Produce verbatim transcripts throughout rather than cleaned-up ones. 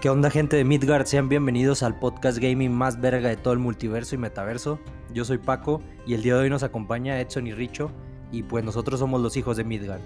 ¿Qué onda, gente de Midgard? Sean bienvenidos al podcast gaming más verga de todo el multiverso y metaverso. Yo soy Paco y el día de hoy nos acompaña Edson y Richo, y pues nosotros somos los hijos de Midgard.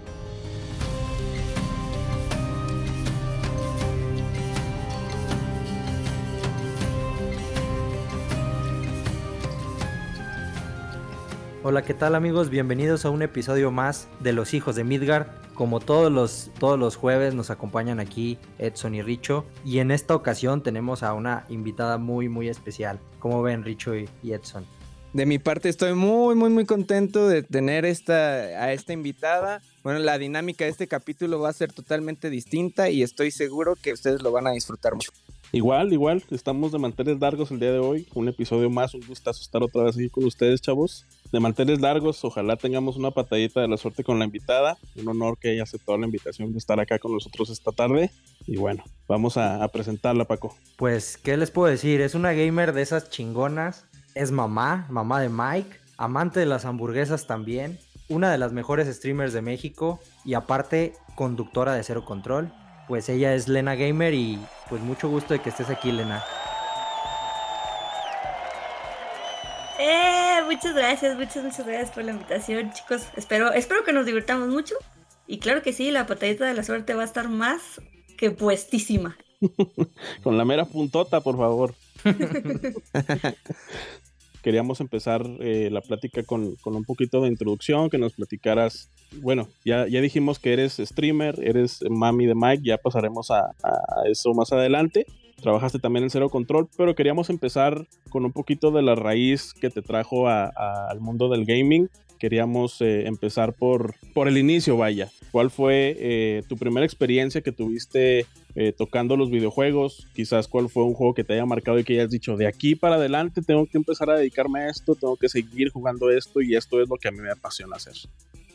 Hola, ¿qué tal, amigos? Bienvenidos a un episodio más de Los Hijos de Midgard. Como todos los, todos los jueves nos acompañan aquí Edson y Richo, y en esta ocasión tenemos a una invitada muy muy especial. ¿Cómo ven, Richo y, y Edson? De mi parte estoy muy muy muy contento de tener esta, a esta invitada. Bueno, la dinámica de este capítulo va a ser totalmente distinta y estoy seguro que ustedes lo van a disfrutar mucho. Igual, igual, estamos de manteles largos el día de hoy, un episodio más, un gustazo estar otra vez aquí con ustedes, chavos. De manteles largos, ojalá tengamos una patadita de la suerte con la invitada, un honor que haya aceptado la invitación de estar acá con nosotros esta tarde, y bueno, vamos a, a presentarla, Paco. Pues, ¿qué les puedo decir? Es una gamer de esas chingonas, es mamá, mamá de Mike, amante de las hamburguesas también, una de las mejores streamers de México, y aparte, conductora de Cero Control. Pues ella es Lena Gamer y pues mucho gusto de que estés aquí, Lena. Eh, muchas gracias, muchas, muchas gracias por la invitación, chicos. Espero, espero que nos divirtamos mucho. Y claro que sí, la patadita de la suerte va a estar más que puestísima. Con la mera puntota, por favor. Queríamos empezar eh, la plática con, con un poquito de introducción, que nos platicaras. Bueno, ya, ya dijimos que eres streamer, eres mami de Mike, ya pasaremos a, a eso más adelante. Trabajaste también en Cero Control, pero queríamos empezar con un poquito de la raíz que te trajo a, a, al mundo del gaming. Queríamos eh, empezar por, por el inicio, vaya. ¿Cuál fue eh, tu primera experiencia que tuviste eh, tocando los videojuegos? Quizás cuál fue un juego que te haya marcado y que hayas dicho, de aquí para adelante tengo que empezar a dedicarme a esto, tengo que seguir jugando esto y esto es lo que a mí me apasiona hacer.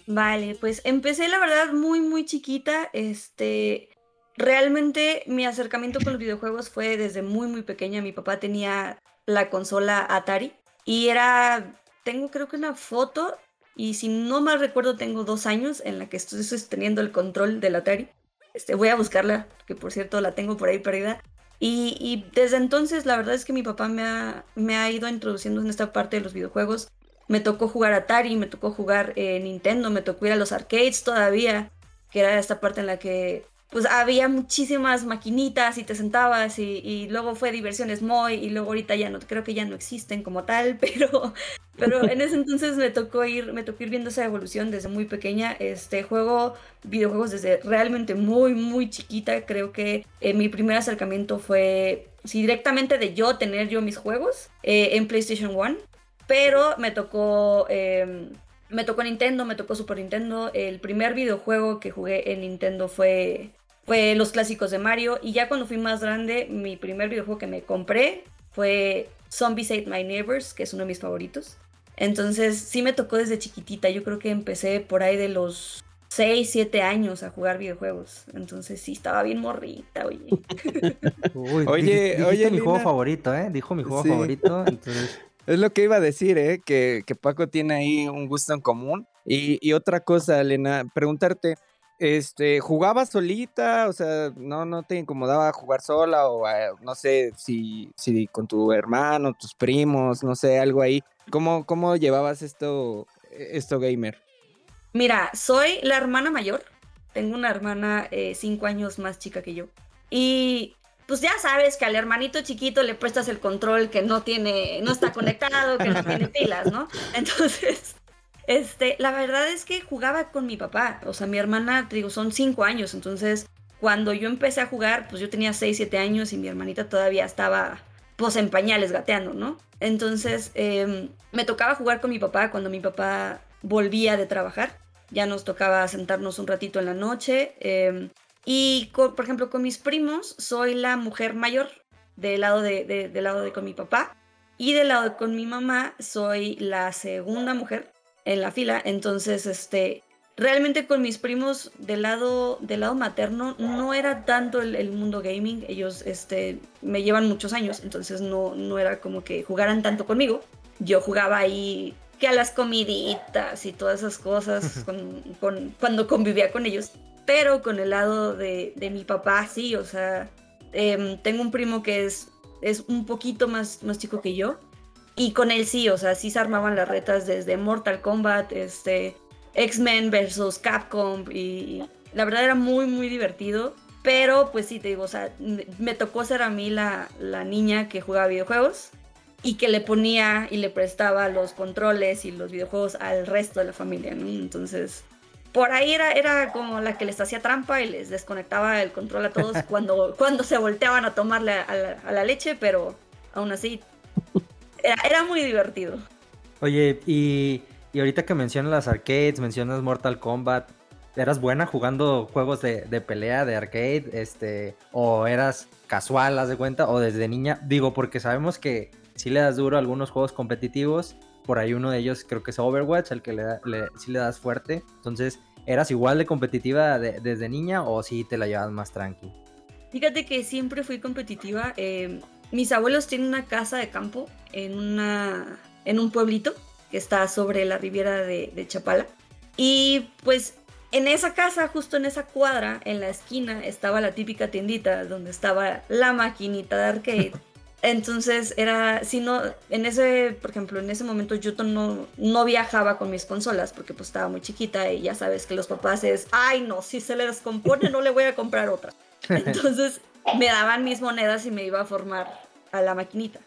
Vale, pues empecé la verdad muy muy chiquita, este... Realmente mi acercamiento con los videojuegos fue desde muy muy pequeña. Mi papá tenía la consola Atari y era, tengo creo que una foto, y si no mal recuerdo tengo dos años en la que estoy sosteniendo el control del Atari. Este, voy a buscarla, que por cierto la tengo por ahí perdida. Y, y desde entonces la verdad es que mi papá me ha, me ha ido introduciendo en esta parte de los videojuegos. Me tocó jugar Atari, me tocó jugar eh, Nintendo, me tocó ir a los arcades todavía, que era esta parte en la que... pues había muchísimas maquinitas y te sentabas y, y luego fue Diversiones Moy y luego ahorita ya no, creo que ya no existen como tal, pero, pero en ese entonces me tocó ir, me tocó ir viendo esa evolución desde muy pequeña. Este, juego videojuegos desde realmente muy muy chiquita. Creo que eh, mi primer acercamiento fue sí, directamente de yo tener yo mis juegos eh, en PlayStation uno, pero me tocó... Eh, Me tocó Nintendo, me tocó Super Nintendo. El primer videojuego que jugué en Nintendo fue, fue los clásicos de Mario. Y ya cuando fui más grande, mi primer videojuego que me compré fue Zombies Ate My Neighbors, que es uno de mis favoritos. Entonces sí me tocó desde chiquitita. Yo creo que empecé por ahí de los seis, siete años a jugar videojuegos. Entonces sí, estaba bien morrita, oye. Uy, oye, dijiste, oye, mi Lina. Juego favorito, ¿eh? Dijo mi juego sí. favorito, entonces... Es lo que iba a decir, ¿eh? que, que Paco tiene ahí un gusto en común. Y, y otra cosa, Elena, preguntarte, este, ¿jugabas solita? O sea, ¿no, no te incomodaba jugar sola? O eh, no sé, si, si con tu hermano, tus primos, no sé, algo ahí. ¿Cómo, cómo llevabas esto, esto gamer? Mira, soy la hermana mayor. Tengo una hermana eh, cinco años más chica que yo. Y... pues ya sabes que al hermanito chiquito le prestas el control que no tiene, no está conectado, que no tiene pilas, ¿no? Entonces, este, la verdad es que jugaba con mi papá. O sea, mi hermana, te digo, son cinco años. Entonces, cuando yo empecé a jugar, pues yo tenía seis, siete años y mi hermanita todavía estaba, pues, en pañales gateando, ¿no? Entonces, eh, me tocaba jugar con mi papá cuando mi papá volvía de trabajar. Ya nos tocaba sentarnos un ratito en la noche, eh, y, con, por ejemplo, con mis primos, soy la mujer mayor, del lado de, de, de, lado de con mi papá, y del lado de con mi mamá, soy la segunda mujer en la fila. Entonces, este, realmente con mis primos, del lado, del lado materno, no era tanto el, el mundo gaming. Ellos este, me llevan muchos años, entonces no, no era como que jugaran tanto conmigo. Yo jugaba ahí que a las comiditas y todas esas cosas con, con, cuando convivía con ellos. Pero con el lado de, de mi papá, sí, o sea, eh, tengo un primo que es, es un poquito más, más chico que yo, y con él sí, o sea, sí se armaban las retas desde Mortal Kombat, este, X-Men versus Capcom, y, y la verdad era muy, muy divertido. Pero pues sí, te digo, o sea, me, me tocó ser a mí la, la niña que jugaba videojuegos y que le ponía y le prestaba los controles y los videojuegos al resto de la familia, ¿no? Entonces, por ahí era, era como la que les hacía trampa y les desconectaba el control a todos cuando, cuando se volteaban a tomarle a la, a la leche, pero aún así era, era muy divertido. Oye, y, y ahorita que mencionas las arcades, mencionas Mortal Kombat, ¿eras buena jugando juegos de, de pelea, de arcade, este, o eras casual, haz de cuenta, o desde niña? Digo, porque sabemos que sí le das duro a algunos juegos competitivos, por ahí uno de ellos creo que es Overwatch, al que le, le, sí le das fuerte. Entonces, ¿eras igual de competitiva de, desde niña o sí te la llevabas más tranqui? Fíjate que siempre fui competitiva. Eh, mis abuelos tienen una casa de campo en, una, en un pueblito que está sobre la Riviera de, de Chapala, y pues en esa casa, justo en esa cuadra, en la esquina, estaba la típica tiendita donde estaba la maquinita de arcade. Entonces era, si no, en ese, por ejemplo, en ese momento yo no, no viajaba con mis consolas porque pues estaba muy chiquita y ya sabes que los papás es, ay no, si se le descompone no le voy a comprar otra. Entonces me daban mis monedas y me iba a formar a la maquinita.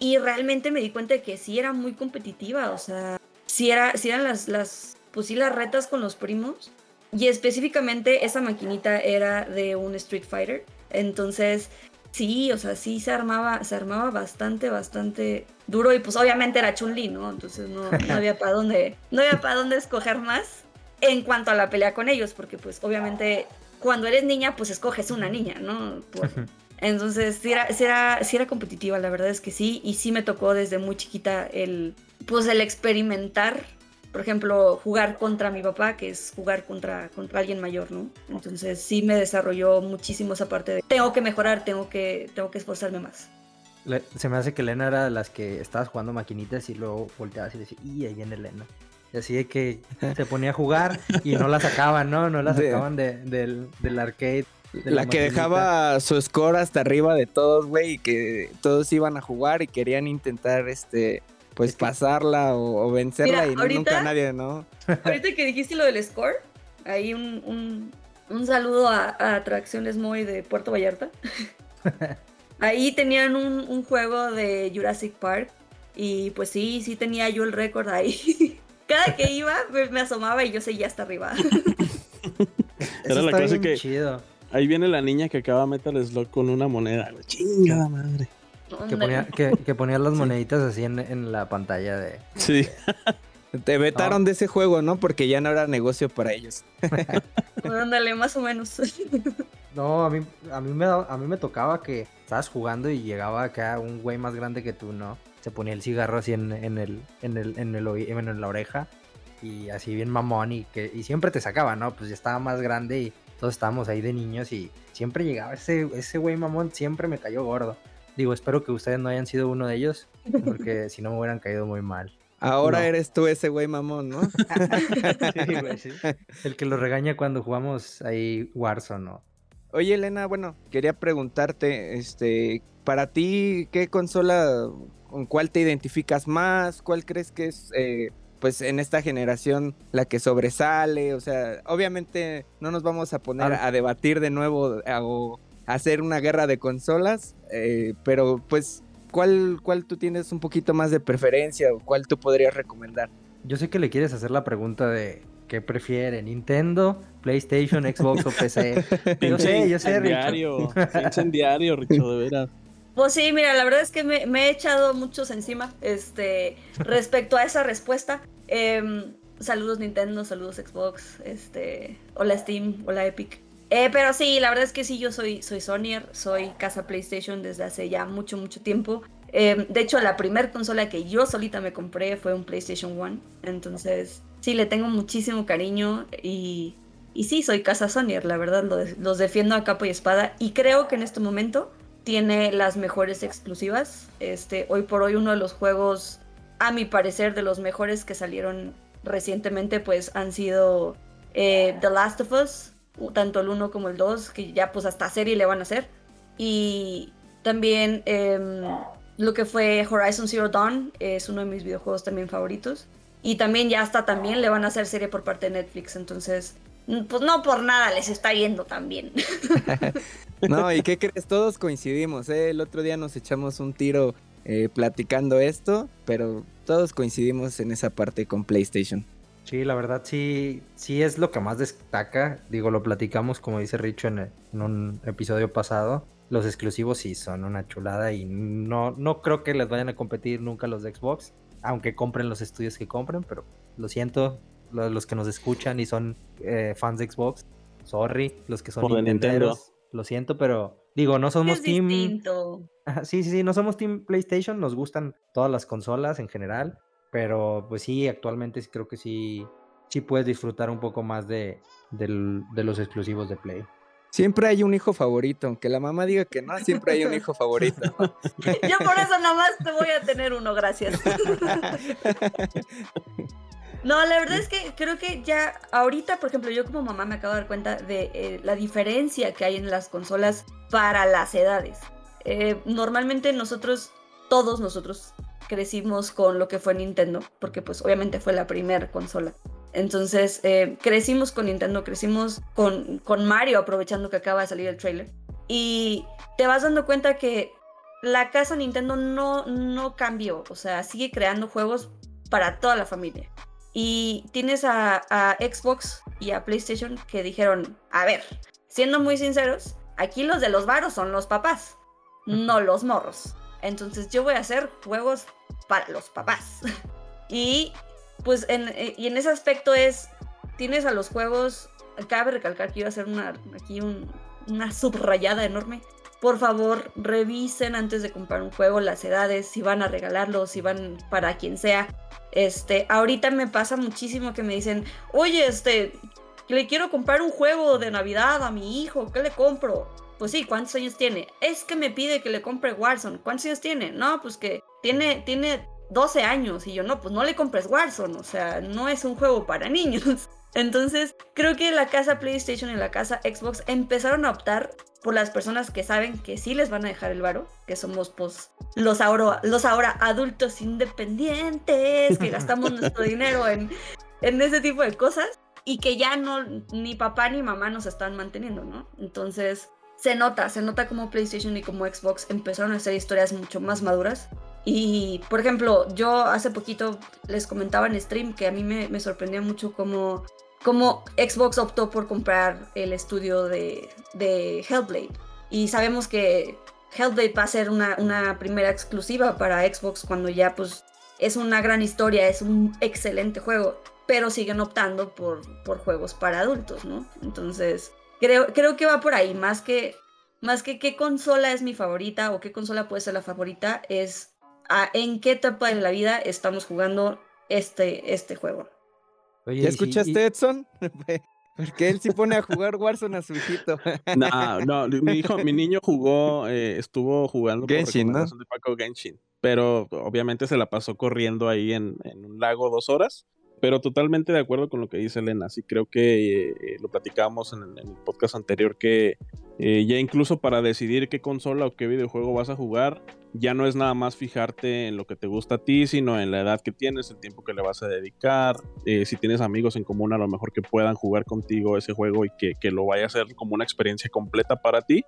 Y realmente me di cuenta de que sí era muy competitiva, o sea, sí, era, sí eran las, las, pues sí las retas con los primos. Y específicamente esa maquinita era de un Street Fighter, entonces sí, o sea, sí se armaba, se armaba bastante, bastante duro y pues obviamente era Chun-Li, ¿no? Entonces no, no había para dónde, no había para dónde escoger más en cuanto a la pelea con ellos, porque pues obviamente cuando eres niña pues escoges una niña, ¿no? Por, entonces sí era, sí era, sí era competitiva, la verdad es que sí, y sí me tocó desde muy chiquita el, pues el experimentar. Por ejemplo, jugar contra mi papá, que es jugar contra, contra alguien mayor, ¿no? Entonces sí me desarrolló muchísimo esa parte de tengo que mejorar, tengo que, tengo que esforzarme más. Le, se me hace que Lena era de las que estabas jugando maquinitas y luego volteabas y decías, y ahí viene Lena. Y así de que se ponía a jugar y no la sacaban, ¿no? No la sacaban de, del, del arcade. De la, la que dejaba su score hasta arriba de todos, güey, y que todos iban a jugar y querían intentar este... pues es que... pasarla o, o vencerla. Mira, y ahorita, nunca nadie, ¿no? Ahorita que dijiste lo del score, ahí un, un, un saludo a, a Diversiones Moy de Puerto Vallarta. Ahí tenían un, un juego de Jurassic Park y pues sí, sí tenía yo el récord ahí. Cada que iba me asomaba y yo seguía hasta arriba. Era la clase que... chido. Ahí viene la niña que acaba de Metal Slug con una moneda. La chingada madre. Que ponías que, que ponía las moneditas así en, en la pantalla de... Sí. De... Te vetaron no. de ese juego, ¿no? Porque ya no era negocio para ellos. Ándale, más o menos. No, a mí, a, mí me, a mí me tocaba que estabas jugando y llegaba acá un güey más grande que tú, ¿no? Se ponía el cigarro así en, en, el, en, el, en, el, en, el, en la oreja y así bien mamón y, que, y siempre te sacaba, ¿no? Pues ya estaba más grande y todos estábamos ahí de niños y siempre llegaba ese, ese güey mamón, siempre me cayó gordo. Digo, espero que ustedes no hayan sido uno de ellos, porque si no me hubieran caído muy mal. Ahora no. Eres tú ese güey mamón, ¿no? Sí, güey, sí. El que lo regaña cuando jugamos ahí Warzone, ¿no? Oye, Elena, bueno, quería preguntarte, este, para ti, ¿qué consola, con cuál te identificas más? ¿Cuál crees que es, eh, pues, en esta generación la que sobresale? O sea, obviamente no nos vamos a poner a, a debatir de nuevo o... hacer una guerra de consolas, eh, pero pues, ¿cuál, ¿cuál tú tienes un poquito más de preferencia o cuál tú podrías recomendar? Yo sé que le quieres hacer la pregunta de ¿qué prefiere? ¿Nintendo, PlayStation, Xbox o P C? Yo sé, yo sé, Richo. Incendiario, Richo, de veras. Pues sí, mira, la verdad es que me, me he echado muchos encima este, respecto a esa respuesta. Eh, saludos Nintendo, saludos Xbox, este, hola Steam, hola Epic. Eh, pero sí, la verdad es que sí, yo soy, soy Sonyer, soy casa PlayStation desde hace ya mucho, mucho tiempo. Eh, de hecho, la primer consola que yo solita me compré fue un PlayStation uno. Entonces, sí, le tengo muchísimo cariño y, y sí, soy casa Sonyer, la verdad, los, los defiendo a capa y espada. Y creo que en este momento tiene las mejores exclusivas. Este, hoy por hoy uno de los juegos, a mi parecer, de los mejores que salieron recientemente, pues han sido eh, The Last of Us, tanto el uno como el dos, que ya pues hasta serie le van a hacer. Y también eh, lo que fue Horizon Zero Dawn es uno de mis videojuegos también favoritos. Y también ya hasta también le van a hacer serie por parte de Netflix, entonces... Pues no por nada les está yendo tan bien. No, ¿y qué crees? Todos coincidimos, ¿eh? El otro día nos echamos un tiro eh, platicando esto, pero todos coincidimos en esa parte con PlayStation. Sí, la verdad sí, sí es lo que más destaca. Digo, lo platicamos, como dice Richo, en, el, en un episodio pasado. Los exclusivos sí son una chulada y no, no creo que les vayan a competir nunca los de Xbox, aunque compren los estudios que compren, pero lo siento, los que nos escuchan y son eh, fans de Xbox, sorry, los que son por Nintendo, lo siento, pero digo, no somos es team... Distinto. Sí, sí, sí, no somos team PlayStation, nos gustan todas las consolas en general, pero pues sí, actualmente creo que sí, sí puedes disfrutar un poco más de, de, de los exclusivos de Play. Siempre hay un hijo favorito, aunque la mamá diga que no, siempre hay un hijo favorito. Yo por eso nada más te voy a tener uno, gracias. No, la verdad es que creo que ya ahorita, por ejemplo, yo como mamá me acabo de dar cuenta de eh, la diferencia que hay en las consolas para las edades. Eh, normalmente nosotros, todos nosotros, crecimos con lo que fue Nintendo, porque pues obviamente fue la primera consola. Entonces eh, crecimos con Nintendo, crecimos con, con Mario, aprovechando que acaba de salir el tráiler. Y te vas dando cuenta que la casa Nintendo no, no cambió, o sea, sigue creando juegos para toda la familia. Y tienes a, a Xbox y a PlayStation que dijeron, a ver, siendo muy sinceros, aquí los de los varos son los papás, no los morros. Entonces yo voy a hacer juegos para los papás. Y pues en, y en ese aspecto es, tienes a los juegos, cabe recalcar que iba a hacer una, aquí un, una subrayada enorme. Por favor, revisen antes de comprar un juego las edades, si van a regalarlo, si van para quien sea. Este, ahorita me pasa muchísimo que me dicen, oye, este, le quiero comprar un juego de Navidad a mi hijo, ¿qué le compro? Pues sí, ¿cuántos años tiene? Es que me pide que le compre Warzone. ¿Cuántos años tiene? No, pues que tiene, tiene doce años. Y yo, no, pues no le compres Warzone, o sea, no es un juego para niños. Entonces, creo que la casa PlayStation y la casa Xbox empezaron a optar por las personas que saben que sí les van a dejar el varo, que somos pues los ahora, los ahora adultos independientes, que gastamos nuestro dinero en, en ese tipo de cosas y que ya no ni papá ni mamá nos están manteniendo, ¿no? Entonces, se nota, se nota como PlayStation y como Xbox empezaron a hacer historias mucho más maduras. Y, por ejemplo, yo hace poquito les comentaba en stream que a mí me, me sorprendió mucho cómo, cómo Xbox optó por comprar el estudio de, de Hellblade. Y sabemos que Hellblade va a ser una, una primera exclusiva para Xbox cuando ya pues, es una gran historia, es un excelente juego, pero siguen optando por, por juegos para adultos, ¿no? Entonces, creo, creo que va por ahí, más que, más que qué consola es mi favorita o qué consola puede ser la favorita, es... ¿En qué etapa de la vida estamos jugando este, este juego? Oye, ¿ya escuchaste, y... Edson? Porque él sí pone a jugar Warzone a su hijito. No, no, mi hijo, mi niño jugó, eh, estuvo jugando Genshin, ¿no? De Paco Genshin, pero obviamente se la pasó corriendo ahí en, en un lago dos horas, pero totalmente de acuerdo con lo que dice Elena. Sí, creo que eh, lo platicábamos en, en el podcast anterior que eh, ya incluso para decidir qué consola o qué videojuego vas a jugar, ya no es nada más fijarte en lo que te gusta a ti, sino en la edad que tienes, el tiempo que le vas a dedicar, eh, si tienes amigos en común a lo mejor que puedan jugar contigo ese juego y que, que lo vaya a hacer como una experiencia completa para ti.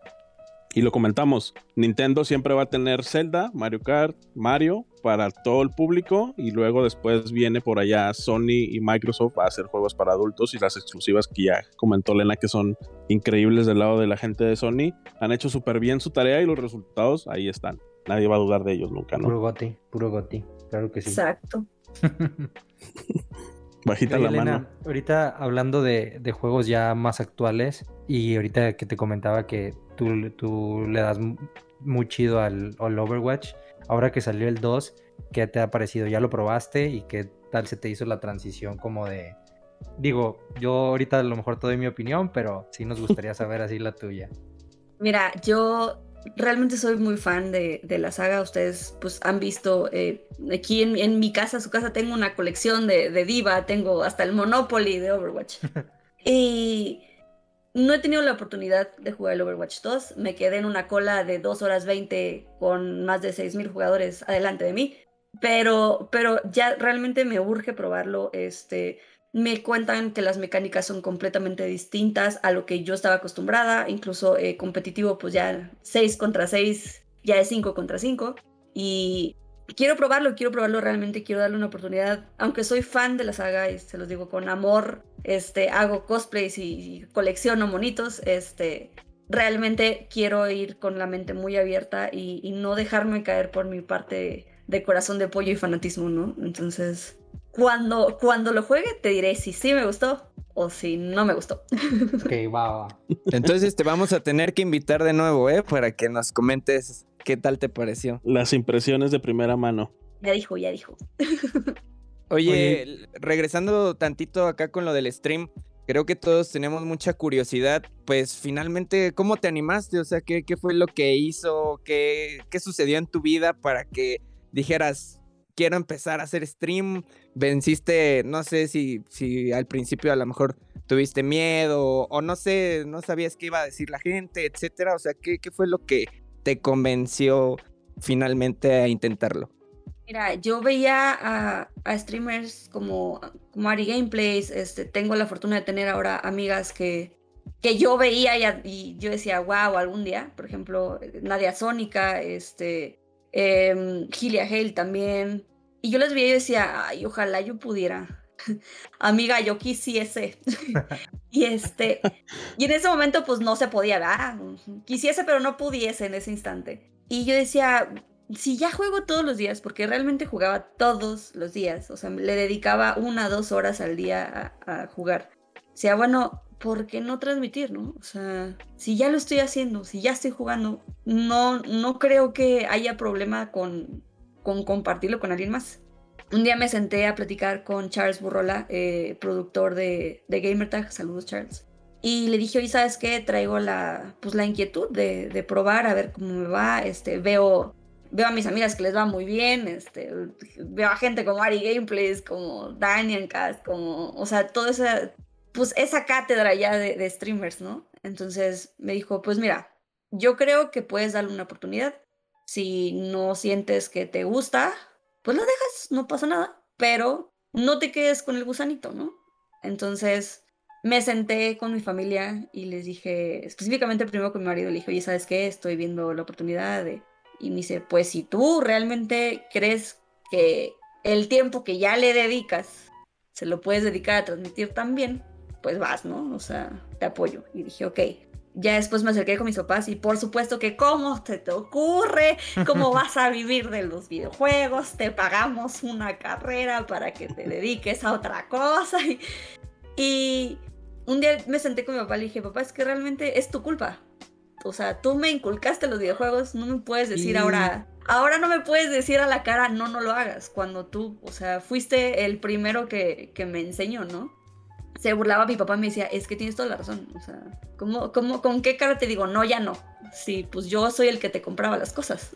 Y lo comentamos, Nintendo siempre va a tener Zelda, Mario Kart, Mario para todo el público y luego después viene por allá Sony y Microsoft a hacer juegos para adultos y las exclusivas que ya comentó Lena que son increíbles del lado de la gente de Sony. Han hecho súper bien su tarea y los resultados ahí están. Nadie va a dudar de ellos nunca, ¿no? Puro goti, puro goti, claro que sí. Exacto. Bajita la Elena, mano. Ahorita hablando de, de juegos ya más actuales y ahorita que te comentaba que tú, tú le das muy chido al, al Overwatch, ahora que salió el dos, ¿qué te ha parecido? ¿Ya lo probaste? ¿Y qué tal se te hizo la transición como de...? Digo, yo ahorita a lo mejor te doy mi opinión, pero sí nos gustaría saber así la tuya. Mira, yo... realmente soy muy fan de, de la saga. Ustedes pues han visto eh, aquí en, en mi casa, su casa, tengo una colección de, de D.Va, tengo hasta el Monopoly de Overwatch. Y No he tenido la oportunidad de jugar el Overwatch dos. Me quedé en una cola de dos horas veinte con más de seis mil jugadores adelante de mí. Pero, pero ya realmente me urge probarlo. Este, me cuentan que las mecánicas son completamente distintas a lo que yo estaba acostumbrada. Incluso eh, competitivo, pues ya seis contra seis, ya es cinco contra cinco. Y quiero probarlo, quiero probarlo realmente, quiero darle una oportunidad. Aunque soy fan de la saga, y se los digo con amor, este, hago cosplays y, y colecciono monitos, este, realmente quiero ir con la mente muy abierta y, y no dejarme caer por mi parte de corazón de pollo y fanatismo, ¿no? Entonces, cuando, cuando lo juegue te diré si sí me gustó o si no me gustó. Ok, va, va. Entonces te vamos a tener que invitar de nuevo, ¿eh? Para que nos comentes qué tal te pareció. Las impresiones de primera mano. Ya dijo, ya dijo. Oye, Oye, regresando tantito acá con lo del stream, creo que todos tenemos mucha curiosidad. Pues finalmente, ¿cómo te animaste? O sea, ¿qué, qué fue lo que hizo? ¿Qué, qué sucedió en tu vida para que dijeras... quiero empezar a hacer stream? Venciste, no sé si, si al principio a lo mejor tuviste miedo o, o no sé, no sabías qué iba a decir la gente, etcétera. O sea, ¿qué, qué fue lo que te convenció finalmente a intentarlo? Mira, yo veía a, a streamers como, como Ari Gameplays. Este, tengo la fortuna de tener ahora amigas que, que yo veía y, a, y yo decía, wow, algún día. Por ejemplo, Nadia Sónica, este... Eh, Gilia Hale también. Y yo les veía y decía, ay, ojalá yo pudiera. Amiga, yo quisiese. Y este y en ese momento pues no se podía, ¿verdad? Quisiese pero no pudiese en ese instante. Y yo decía, si ya juego todos los días, porque realmente jugaba todos los días, o sea, le dedicaba una o dos horas al día a, a jugar. O sea, bueno, ¿por qué no transmitir, no? O sea, si ya lo estoy haciendo, si ya estoy jugando, no, no creo que haya problema con, con compartirlo con alguien más. Un día me senté a platicar con Charles Burrola, eh, productor de, de Gamertag. Saludos, Charles. Y le dije, oye, ¿sabes qué? Traigo la, pues, la inquietud de, de probar, a ver cómo me va. Este, veo, veo a mis amigas que les va muy bien. Este, veo a gente como Ari Gameplays, como Daniel Cast, como... O sea, todo esa... pues esa cátedra ya de, de streamers, ¿no? Entonces me dijo, pues mira, yo creo que puedes darle una oportunidad. Si no sientes que te gusta, pues lo dejas, no pasa nada, pero no te quedes con el gusanito, ¿no? Entonces me senté con mi familia y les dije, específicamente primero con mi marido, le dije, oye, ¿sabes qué? Estoy viendo la oportunidad de... Y me dice, pues si tú realmente crees que el tiempo que ya le dedicas se lo puedes dedicar a transmitir también, pues vas, ¿no? O sea, te apoyo. Y dije, ok. Ya después me acerqué con mis papás y por supuesto que, ¿cómo se te ocurre? ¿Cómo vas a vivir de los videojuegos? Te pagamos una carrera para que te dediques a otra cosa. Y, y un día me senté con mi papá y le dije, papá, es que realmente es tu culpa. O sea, tú me inculcaste los videojuegos, no me puedes decir y... ahora... Ahora no me puedes decir a la cara, no, no lo hagas, cuando tú, o sea, fuiste el primero que, que me enseñó, ¿no? Se burlaba mi papá y me decía, es que tienes toda la razón, o sea, ¿cómo, cómo, ¿con qué cara te digo? No, ya no. Sí, pues yo soy el que te compraba las cosas.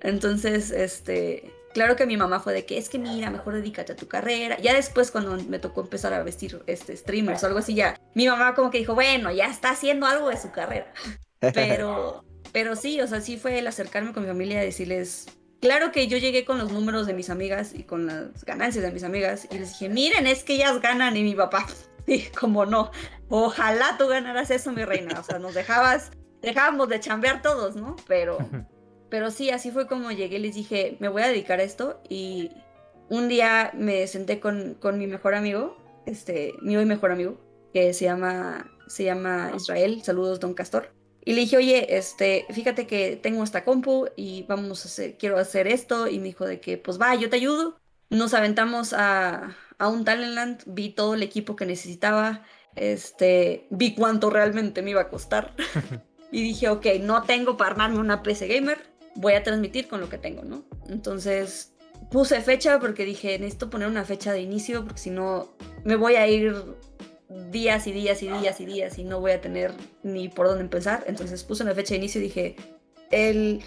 Entonces, este, claro que mi mamá fue de que, es que mira, mejor dedícate a tu carrera. Ya después cuando me tocó empezar a vestir este, streamers o algo así, ya, mi mamá como que dijo, bueno, ya está haciendo algo de su carrera. Pero, pero sí, o sea, sí fue el acercarme con mi familia y decirles... Claro que yo llegué con los números de mis amigas y con las ganancias de mis amigas y les dije, miren, es que ellas ganan. Y mi papá... Y como no, ojalá tú ganaras eso, mi reina. O sea, nos dejabas, dejábamos de chambear todos, ¿no? Pero, pero sí, así fue como llegué. Les dije, me voy a dedicar a esto. Y un día me senté con, con mi mejor amigo, este, mi hoy mejor amigo, que se llama, se llama Israel. Saludos, don Castor. Y le dije, oye, este, fíjate que tengo esta compu y vamos a hacer, quiero hacer esto. Y me dijo de que, pues va, yo te ayudo. Nos aventamos a... a un Talentland, vi todo el equipo que necesitaba, este, vi cuánto realmente me iba a costar y dije, ok, no tengo para armarme una P C gamer, voy a transmitir con lo que tengo, ¿no? Entonces puse fecha porque dije, necesito poner una fecha de inicio porque si no me voy a ir días y días y días y días y no voy a tener ni por dónde empezar. Entonces puse una fecha de inicio y dije, el,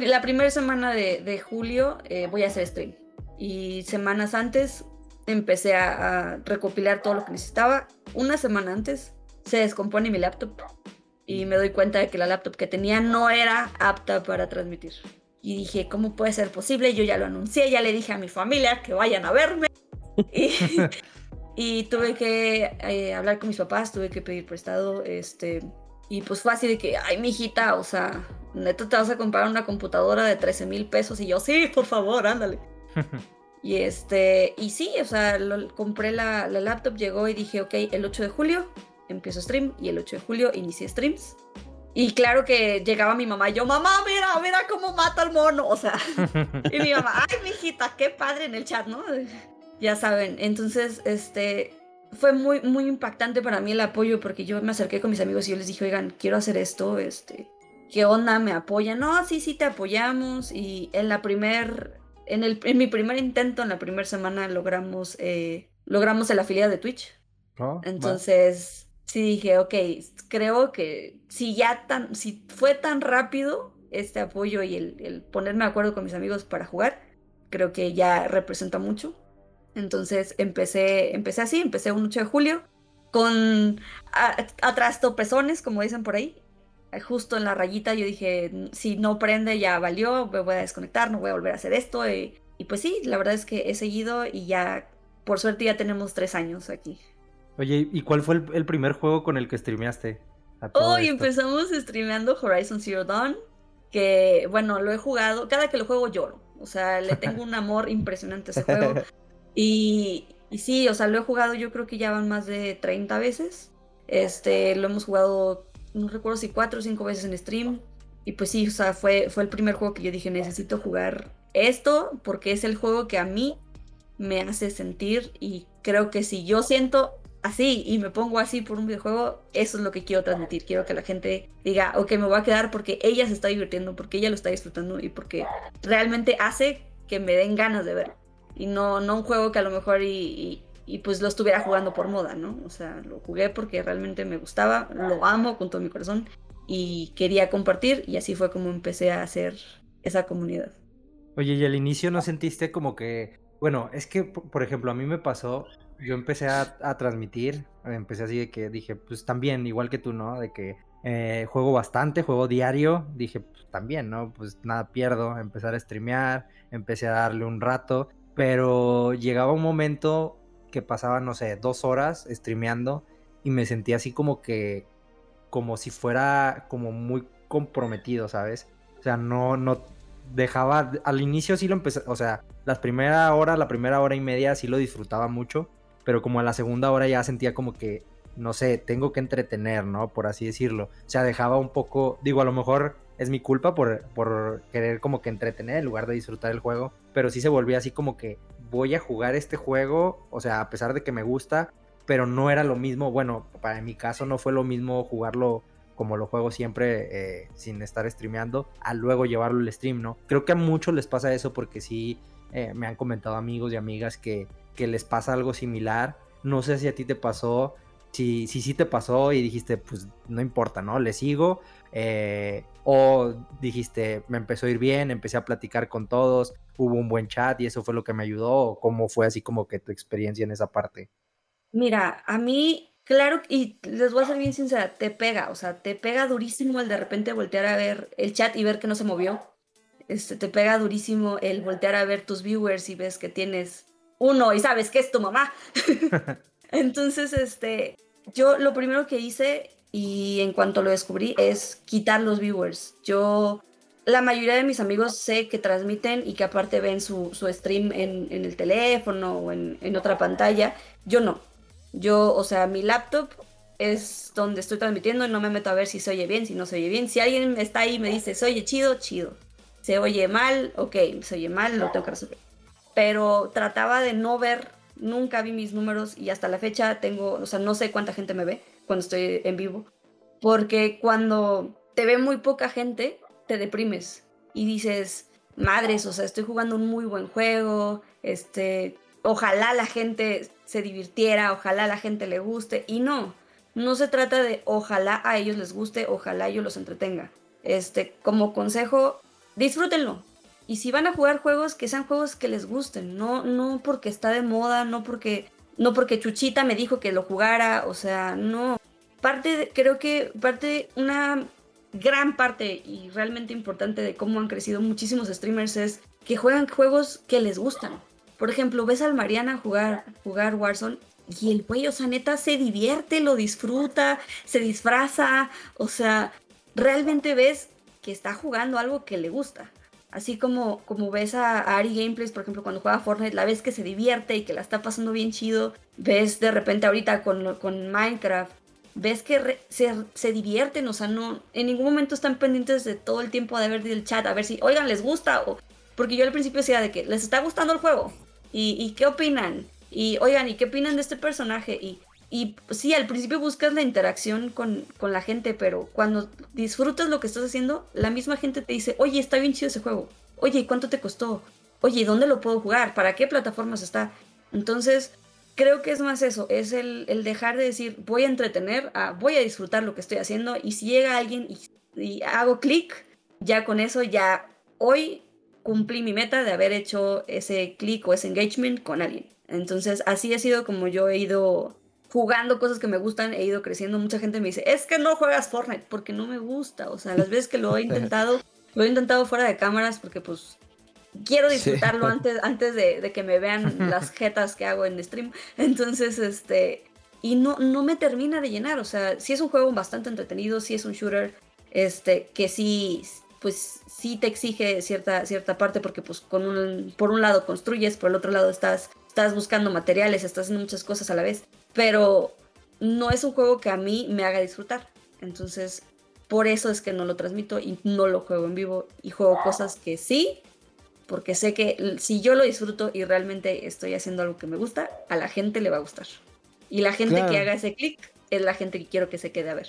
la primera semana de, de julio eh, voy a hacer stream. Y semanas antes empecé a, a recopilar todo lo que necesitaba. Una semana antes se descompone mi laptop y me doy cuenta de que la laptop que tenía no era apta para transmitir. Y dije, ¿cómo puede ser posible? Yo ya lo anuncié, ya le dije a mi familia que vayan a verme. Y, y tuve que eh, hablar con mis papás, tuve que pedir prestado. este Y pues fue así de que, ay, mijita, o sea, ¿neta te vas a comprar una computadora de trece mil pesos? Y yo, sí, por favor, ándale. Y este y sí, o sea, lo, compré la, la laptop, llegó y dije, ok, el ocho de julio empiezo stream. Y el ocho de julio inicié streams. Y claro que llegaba mi mamá y yo, mamá, mira, mira cómo mata al mono, o sea. Y mi mamá, ay, mijita, qué padre en el chat, ¿no? Ya saben, entonces, este, fue muy, muy impactante para mí el apoyo, porque yo me acerqué con mis amigos y yo les dije, oigan, quiero hacer esto, este, ¿qué onda? ¿Me apoyan? No, sí, sí, te apoyamos. Y en la primer, en, el, en mi primer intento, en la primera semana, logramos, eh, logramos el afiliado de Twitch. Oh, entonces... Bueno. Sí dije, ok, creo que si ya tan, si fue tan rápido este apoyo y el, el ponerme de acuerdo con mis amigos para jugar, creo que ya representa mucho. Entonces empecé, empecé así, empecé un ocho de julio, con a, atrás topezones, como dicen por ahí, justo en la rayita. Yo dije, si no prende ya valió, me voy a desconectar, no voy a volver a hacer esto. Y, y pues sí, la verdad es que he seguido y ya, por suerte, ya tenemos tres años aquí. Oye, ¿y cuál fue el, el primer juego con el que streameaste? Hoy oh, empezamos streameando Horizon Zero Dawn, que, bueno, lo he jugado, cada que lo juego lloro, o sea, le tengo un amor impresionante a ese juego, y, y sí, o sea, lo he jugado, yo creo que ya van más de treinta veces, este, lo hemos jugado, no recuerdo si cuatro o cinco veces en stream, y pues sí, o sea, fue, fue el primer juego que yo dije, necesito jugar esto, porque es el juego que a mí me hace sentir, y creo que si yo siento... así, y me pongo así por un videojuego, eso es lo que quiero transmitir. Quiero que la gente diga, ok, me voy a quedar porque ella se está divirtiendo, porque ella lo está disfrutando y porque realmente hace que me den ganas de ver. Y no, no un juego que a lo mejor y, y, y pues lo estuviera jugando por moda, ¿no? O sea, lo jugué porque realmente me gustaba, lo amo con todo mi corazón y quería compartir, y así fue como empecé a hacer esa comunidad. Oye, ¿y al inicio no sentiste como que... Bueno, es que, por ejemplo, a mí me pasó... Yo empecé a, a transmitir, empecé así de que dije, pues también, igual que tú, ¿no? De que eh, juego bastante, juego diario, dije, pues también, ¿no? Pues nada pierdo, empezar a streamear, empecé a darle un rato, pero llegaba un momento que pasaba, no sé, dos horas streameando y me sentía así como que, como si fuera como muy comprometido, ¿sabes? O sea, no, no... dejaba, al inicio sí lo empecé, o sea, las primera hora, la primera hora y media sí lo disfrutaba mucho, pero como a la segunda hora ya sentía como que, no sé, tengo que entretener, ¿no? Por así decirlo. O sea, dejaba un poco, digo, a lo mejor es mi culpa por, por querer como que entretener en lugar de disfrutar el juego, pero sí se volvía así como que voy a jugar este juego, o sea, a pesar de que me gusta, pero no era lo mismo, bueno, para mi caso no fue lo mismo jugarlo como lo juego siempre eh, sin estar streameando, a luego llevarlo al stream, ¿no? Creo que a muchos les pasa eso porque sí eh, me han comentado amigos y amigas que, que les pasa algo similar. No sé si a ti te pasó, si sí si, si te pasó y dijiste, pues no importa, ¿no? Le sigo. Eh, o dijiste, me empezó a ir bien, empecé a platicar con todos, hubo un buen chat y eso fue lo que me ayudó. ¿O cómo fue así como que tu experiencia en esa parte? Mira, a mí... Claro, y les voy a ser bien sincera, te pega, o sea, te pega durísimo el de repente voltear a ver el chat y ver que no se movió. Este, te pega durísimo el voltear a ver tus viewers y ves que tienes uno y sabes que es tu mamá. Entonces, este, yo lo primero que hice y en cuanto lo descubrí es quitar los viewers. Yo, la mayoría de mis amigos sé que transmiten y que aparte ven su, su stream en, en el teléfono o en, en otra pantalla. Yo no. Yo, o sea, mi laptop es donde estoy transmitiendo y no me meto a ver si se oye bien, si no se oye bien. Si alguien está ahí y me dice, se oye chido, chido. Se oye mal, ok, se oye mal, lo tengo que resolver. Pero trataba de no ver, nunca vi mis números y hasta la fecha tengo, o sea, no sé cuánta gente me ve cuando estoy en vivo. Porque cuando te ve muy poca gente, te deprimes y dices, madres, o sea, estoy jugando un muy buen juego, este... ojalá la gente se divirtiera, ojalá la gente le guste. Y no, no se trata de ojalá a ellos les guste, ojalá yo los entretenga. Este, como consejo, disfrútenlo. Y si van a jugar juegos, que sean juegos que les gusten. No, no porque está de moda, no porque, no porque Chuchita me dijo que lo jugara. O sea, no. parte de, creo que parte, una gran parte y realmente importante de cómo han crecido muchísimos streamers es que juegan juegos que les gustan. Por ejemplo, ves al Mariana jugar, jugar Warzone y el güey, o sea, neta, se divierte, lo disfruta, se disfraza, o sea, realmente ves que está jugando algo que le gusta. Así como, como ves a Ari Gameplays, por ejemplo, cuando juega Fortnite, la ves que se divierte y que la está pasando bien chido. Ves de repente ahorita con, con Minecraft, ves que re, se, se divierten, o sea, no, en ningún momento están pendientes de todo el tiempo de ver del chat, a ver si, oigan, les gusta, o porque yo al principio decía de que les está gustando el juego, y, y qué opinan, y oigan, y qué opinan de este personaje, y, y sí, al principio buscas la interacción con, con la gente, pero cuando disfrutas lo que estás haciendo, la misma gente te dice, oye, está bien chido ese juego, oye, ¿y cuánto te costó? Oye, ¿dónde lo puedo jugar? ¿Para qué plataformas está? Entonces, creo que es más eso, es el, el dejar de decir voy a entretener, a, voy a disfrutar lo que estoy haciendo, y si llega alguien y, y hago clic, ya con eso ya hoy cumplí mi meta de haber hecho ese clic o ese engagement con alguien. Entonces así ha sido como yo he ido jugando cosas que me gustan, he ido creciendo. Mucha gente me dice, es que no juegas Fortnite, porque no me gusta, o sea, las veces que lo he intentado, lo he intentado fuera de cámaras porque pues... quiero disfrutarlo sí. antes, antes de, de que me vean las jetas que hago en stream. Entonces, este... y no, no me termina de llenar. O sea, sí es un juego bastante entretenido, sí es un shooter, este, que sí, pues, sí te exige cierta, cierta parte, porque pues con un, por un lado construyes, por el otro lado estás, estás buscando materiales, estás haciendo muchas cosas a la vez. Pero no es un juego que a mí me haga disfrutar. Entonces, por eso es que no lo transmito y no lo juego en vivo. Y juego cosas que sí... porque sé que si yo lo disfruto y realmente estoy haciendo algo que me gusta, a la gente le va a gustar. Y la gente claro. que haga ese clic es la gente que quiero que se quede a ver.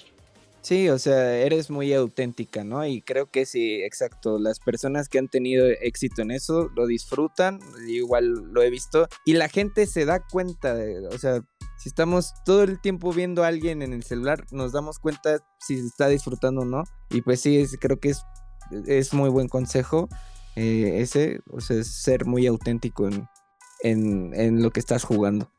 Sí, o sea, eres muy auténtica, ¿no? Y creo que sí, exacto. Las personas que han tenido éxito en eso lo disfrutan, igual lo he visto. Y la gente se da cuenta, de, o sea, si estamos todo el tiempo viendo a alguien en el celular, nos damos cuenta si se está disfrutando o no. Y pues sí, es, creo que es, es muy buen consejo. Eh, ese, o sea, es ser muy auténtico en, en, en lo que estás jugando.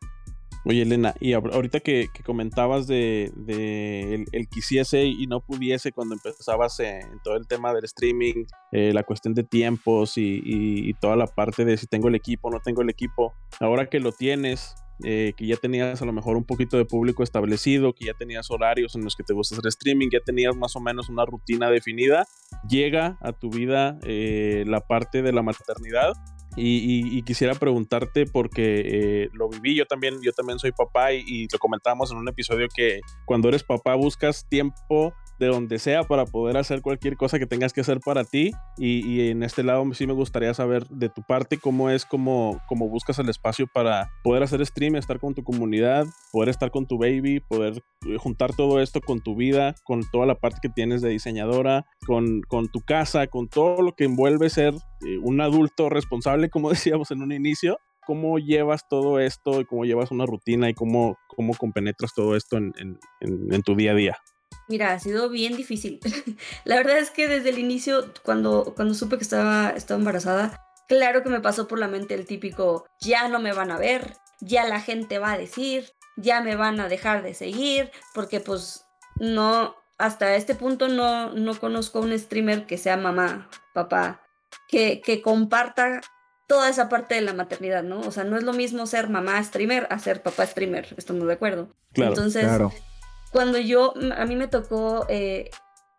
Oye, Elena, y ahorita que, que comentabas de, de el, el quisiese y no pudiese cuando empezabas en, en todo el tema del streaming, eh, la cuestión de tiempos y, y, y toda la parte de si tengo el equipo o no tengo el equipo, ahora que lo tienes, eh, que ya tenías a lo mejor un poquito de público establecido, que ya tenías horarios en los que te gusta hacer streaming, ya tenías más o menos una rutina definida, llega a tu vida eh, la parte de la maternidad y, y, y quisiera preguntarte porque eh, lo viví, yo también, yo también soy papá y, y lo comentábamos en un episodio que cuando eres papá buscas tiempo de donde sea para poder hacer cualquier cosa que tengas que hacer para ti y, y en este lado sí me gustaría saber de tu parte cómo es, cómo, cómo buscas el espacio para poder hacer stream, estar con tu comunidad, poder estar con tu baby, poder juntar todo esto con tu vida, con toda la parte que tienes de diseñadora, con, con tu casa, con todo lo que envuelve ser eh, un adulto responsable, como decíamos en un inicio. ¿Cómo llevas todo esto y cómo llevas una rutina y cómo, cómo compenetras todo esto en, en, en, en tu día a día? Mira, ha sido bien difícil. La verdad es que desde el inicio, cuando, cuando supe que estaba, estaba embarazada, claro que me pasó por la mente el típico, ya no me van a ver, ya la gente va a decir, ya me van a dejar de seguir, porque pues no, hasta este punto no, no conozco a un streamer que sea mamá, papá, que, que comparta toda esa parte de la maternidad, ¿no? O sea, no es lo mismo ser mamá streamer a ser papá streamer, estamos de acuerdo. Claro, entonces, claro. Cuando yo, a mí me tocó eh,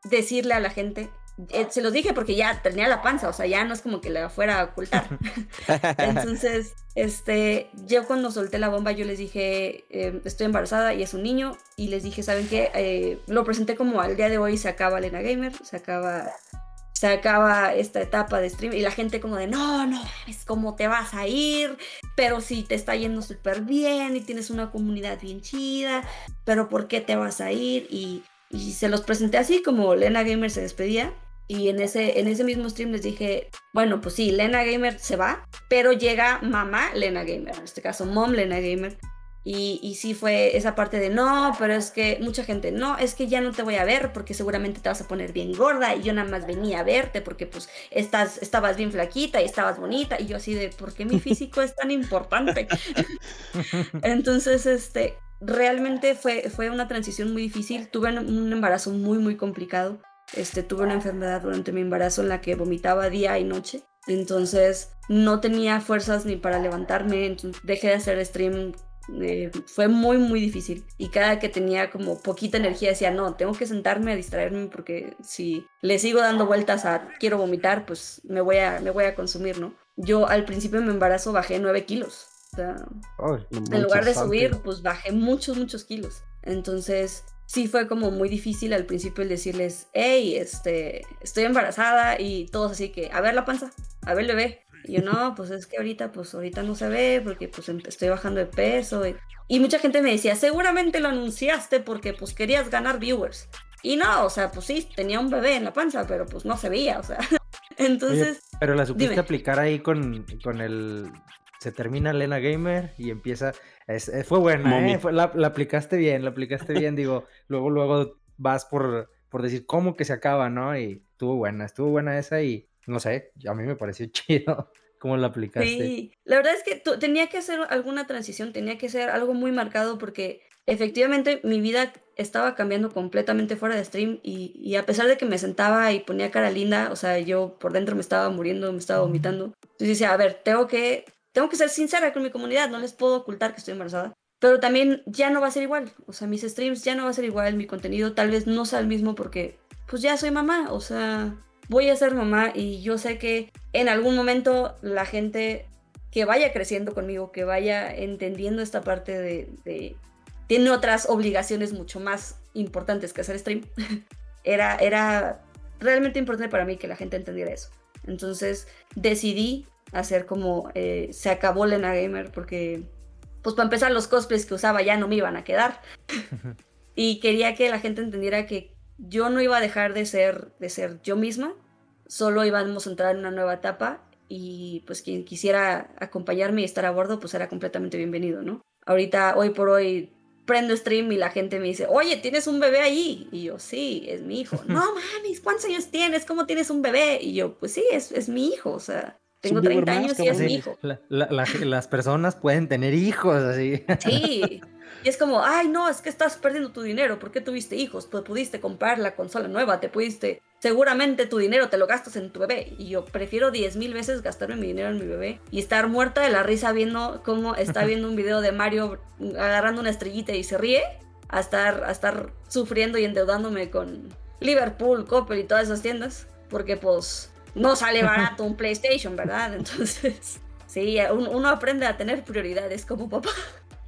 decirle a la gente, eh, se los dije porque ya tenía la panza, o sea, ya no es como que la fuera a ocultar. Entonces, este, yo cuando solté la bomba, yo les dije, eh, estoy embarazada y es un niño, y les dije, ¿saben qué? Eh, lo presenté como al día de hoy se acaba Lena Gamer, se acaba... se acaba esta etapa de stream y la gente como de, no, no, es como te vas a ir, pero si te está yendo súper bien y tienes una comunidad bien chida, pero ¿por qué te vas a ir? Y, y se los presenté así como Lena Gamer se despedía y en ese, en ese mismo stream les dije, bueno, pues sí, Lena Gamer se va, pero llega mamá Lena Gamer, en este caso mom Lena Gamer. Y, y sí fue esa parte de no, pero es que mucha gente, no, es que ya no te voy a ver porque seguramente te vas a poner bien gorda y yo nada más venía a verte porque pues estás, estabas bien flaquita y estabas bonita y yo así de, ¿por qué mi físico es tan importante? Entonces, este, realmente fue, fue una transición muy difícil. Tuve un embarazo muy, muy complicado. Este, tuve una enfermedad durante mi embarazo en la que vomitaba día y noche. Entonces no tenía fuerzas ni para levantarme. Entonces dejé de hacer stream. Eh, fue muy, muy difícil. Y cada que tenía como poquita energía decía, no, tengo que sentarme a distraerme porque si le sigo dando vueltas a quiero vomitar, pues me voy a, me voy a consumir, ¿no? Yo al principio de mi embarazo bajé nueve kilos. O sea, oh, en lugar de subir, pues bajé muchos, muchos kilos. Entonces sí fue como muy difícil al principio el decirles, hey, este, estoy embarazada, y todos así que, a ver la panza, a ver el bebé. Y yo, no, pues es que ahorita, pues ahorita no se ve porque pues estoy bajando de peso. Y, y mucha gente me decía, seguramente lo anunciaste porque pues querías ganar viewers. Y no, o sea, pues sí, tenía un bebé en la panza, pero pues no se veía, o sea. Entonces, oye, pero la supiste dime. aplicar ahí con, con el... Se termina Lena Gamer y empieza... Es, fue buena, ¿eh? Fue, la, la aplicaste bien, la aplicaste bien. Digo, luego luego vas por, por decir cómo que se acaba, ¿no? Y estuvo buena, estuvo buena esa y... No sé, a mí me pareció chido cómo la aplicaste. Sí, la verdad es que t- tenía que hacer alguna transición, tenía que hacer algo muy marcado porque efectivamente mi vida estaba cambiando completamente fuera de stream y, y a pesar de que me sentaba y ponía cara linda, o sea, yo por dentro me estaba muriendo, me estaba vomitando. Entonces decía, a ver, tengo que, tengo que ser sincera con mi comunidad, no les puedo ocultar que estoy embarazada. Pero también ya no va a ser igual, o sea, mis streams ya no va a ser igual, mi contenido tal vez no sea el mismo porque pues ya soy mamá, o sea... Voy a ser mamá y yo sé que en algún momento la gente que vaya creciendo conmigo, que vaya entendiendo esta parte de... de tiene otras obligaciones mucho más importantes que hacer stream. Era, era realmente importante para mí que la gente entendiera eso. Entonces decidí hacer como... Eh, se acabó Lena Gamer porque... Pues para empezar los cosplays que usaba ya no me iban a quedar. Y quería que la gente entendiera que yo no iba a dejar de ser, de ser yo misma, solo íbamos a entrar en una nueva etapa y pues quien quisiera acompañarme y estar a bordo pues era completamente bienvenido, ¿no? Ahorita, hoy por hoy, prendo stream y la gente me dice, oye, ¿tienes un bebé ahí? Y yo, sí, es mi hijo. No mames, ¿cuántos años tienes? ¿Cómo tienes un bebé? Y yo, pues sí, es, es mi hijo, o sea... Tengo treinta años y es mi hijo. La, la, la, las personas pueden tener hijos, así. Sí. Y es como, ay, no, es que estás perdiendo tu dinero. ¿Por qué tuviste hijos? Pues pudiste comprar la consola nueva, te pudiste... Seguramente tu dinero te lo gastas en tu bebé. Y yo prefiero diez mil veces gastarme mi dinero en mi bebé y estar muerta de la risa viendo cómo está viendo un video de Mario agarrando una estrellita y se ríe a estar, a estar sufriendo y endeudándome con Liverpool, Coppel y todas esas tiendas. Porque, pues... No sale barato un PlayStation, ¿verdad? Entonces, sí, uno aprende a tener prioridades como papá.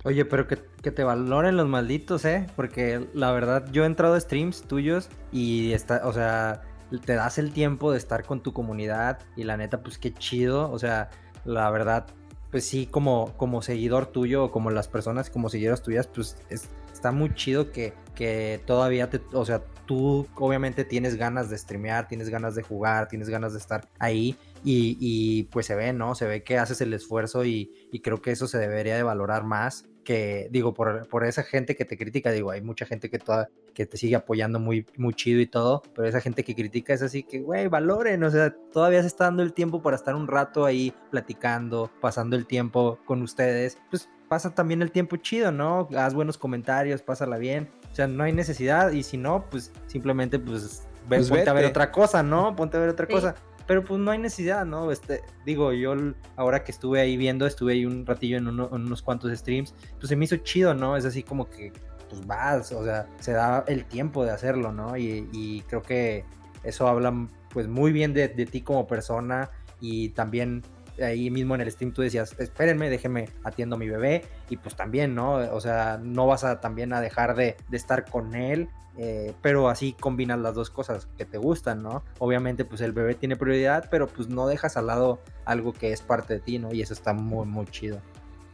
Oye, pero que, que te valoren los malditos, ¿eh? Porque la verdad, yo he entrado a streams tuyos y, está, o sea, te das el tiempo de estar con tu comunidad y la neta, pues qué chido. O sea, la verdad, pues sí, como, como seguidor tuyo o como las personas, como seguidoras tuyas, pues es, está muy chido que, que todavía te... O sea, tú obviamente tienes ganas de streamear, tienes ganas de jugar, tienes ganas de estar ahí y, y pues se ve, ¿no? Se ve que haces el esfuerzo y, y creo que eso se debería de valorar más que, digo, por, por esa gente que te critica, digo, hay mucha gente que, toda, que te sigue apoyando muy, muy chido y todo, pero esa gente que critica es así que, güey, valoren, o sea, todavía se está dando el tiempo para estar un rato ahí platicando, pasando el tiempo con ustedes, pues pasa también el tiempo chido, ¿no? Haz buenos comentarios, pásala bien. O sea, no hay necesidad y si no, pues simplemente pues, ve, pues ponte vete. a ver otra cosa, ¿no? Ponte a ver otra sí. cosa. Pero pues no hay necesidad, ¿no? Este, digo, yo ahora que estuve ahí viendo, estuve ahí un ratillo en, uno, en unos cuantos streams, pues se me hizo chido, ¿no? Es así como que, pues vas, o sea, se da el tiempo de hacerlo, ¿no? Y, y creo que eso habla pues muy bien de, de ti como persona y también... Ahí mismo en el stream tú decías, espérenme, déjenme, atiendo a mi bebé. Y pues también, ¿no? O sea, no vas a también a dejar de, de estar con él. Eh, pero así combinas las dos cosas que te gustan, ¿no? Obviamente, pues el bebé tiene prioridad, pero pues no dejas al lado algo que es parte de ti, ¿no? Y eso está muy, muy chido.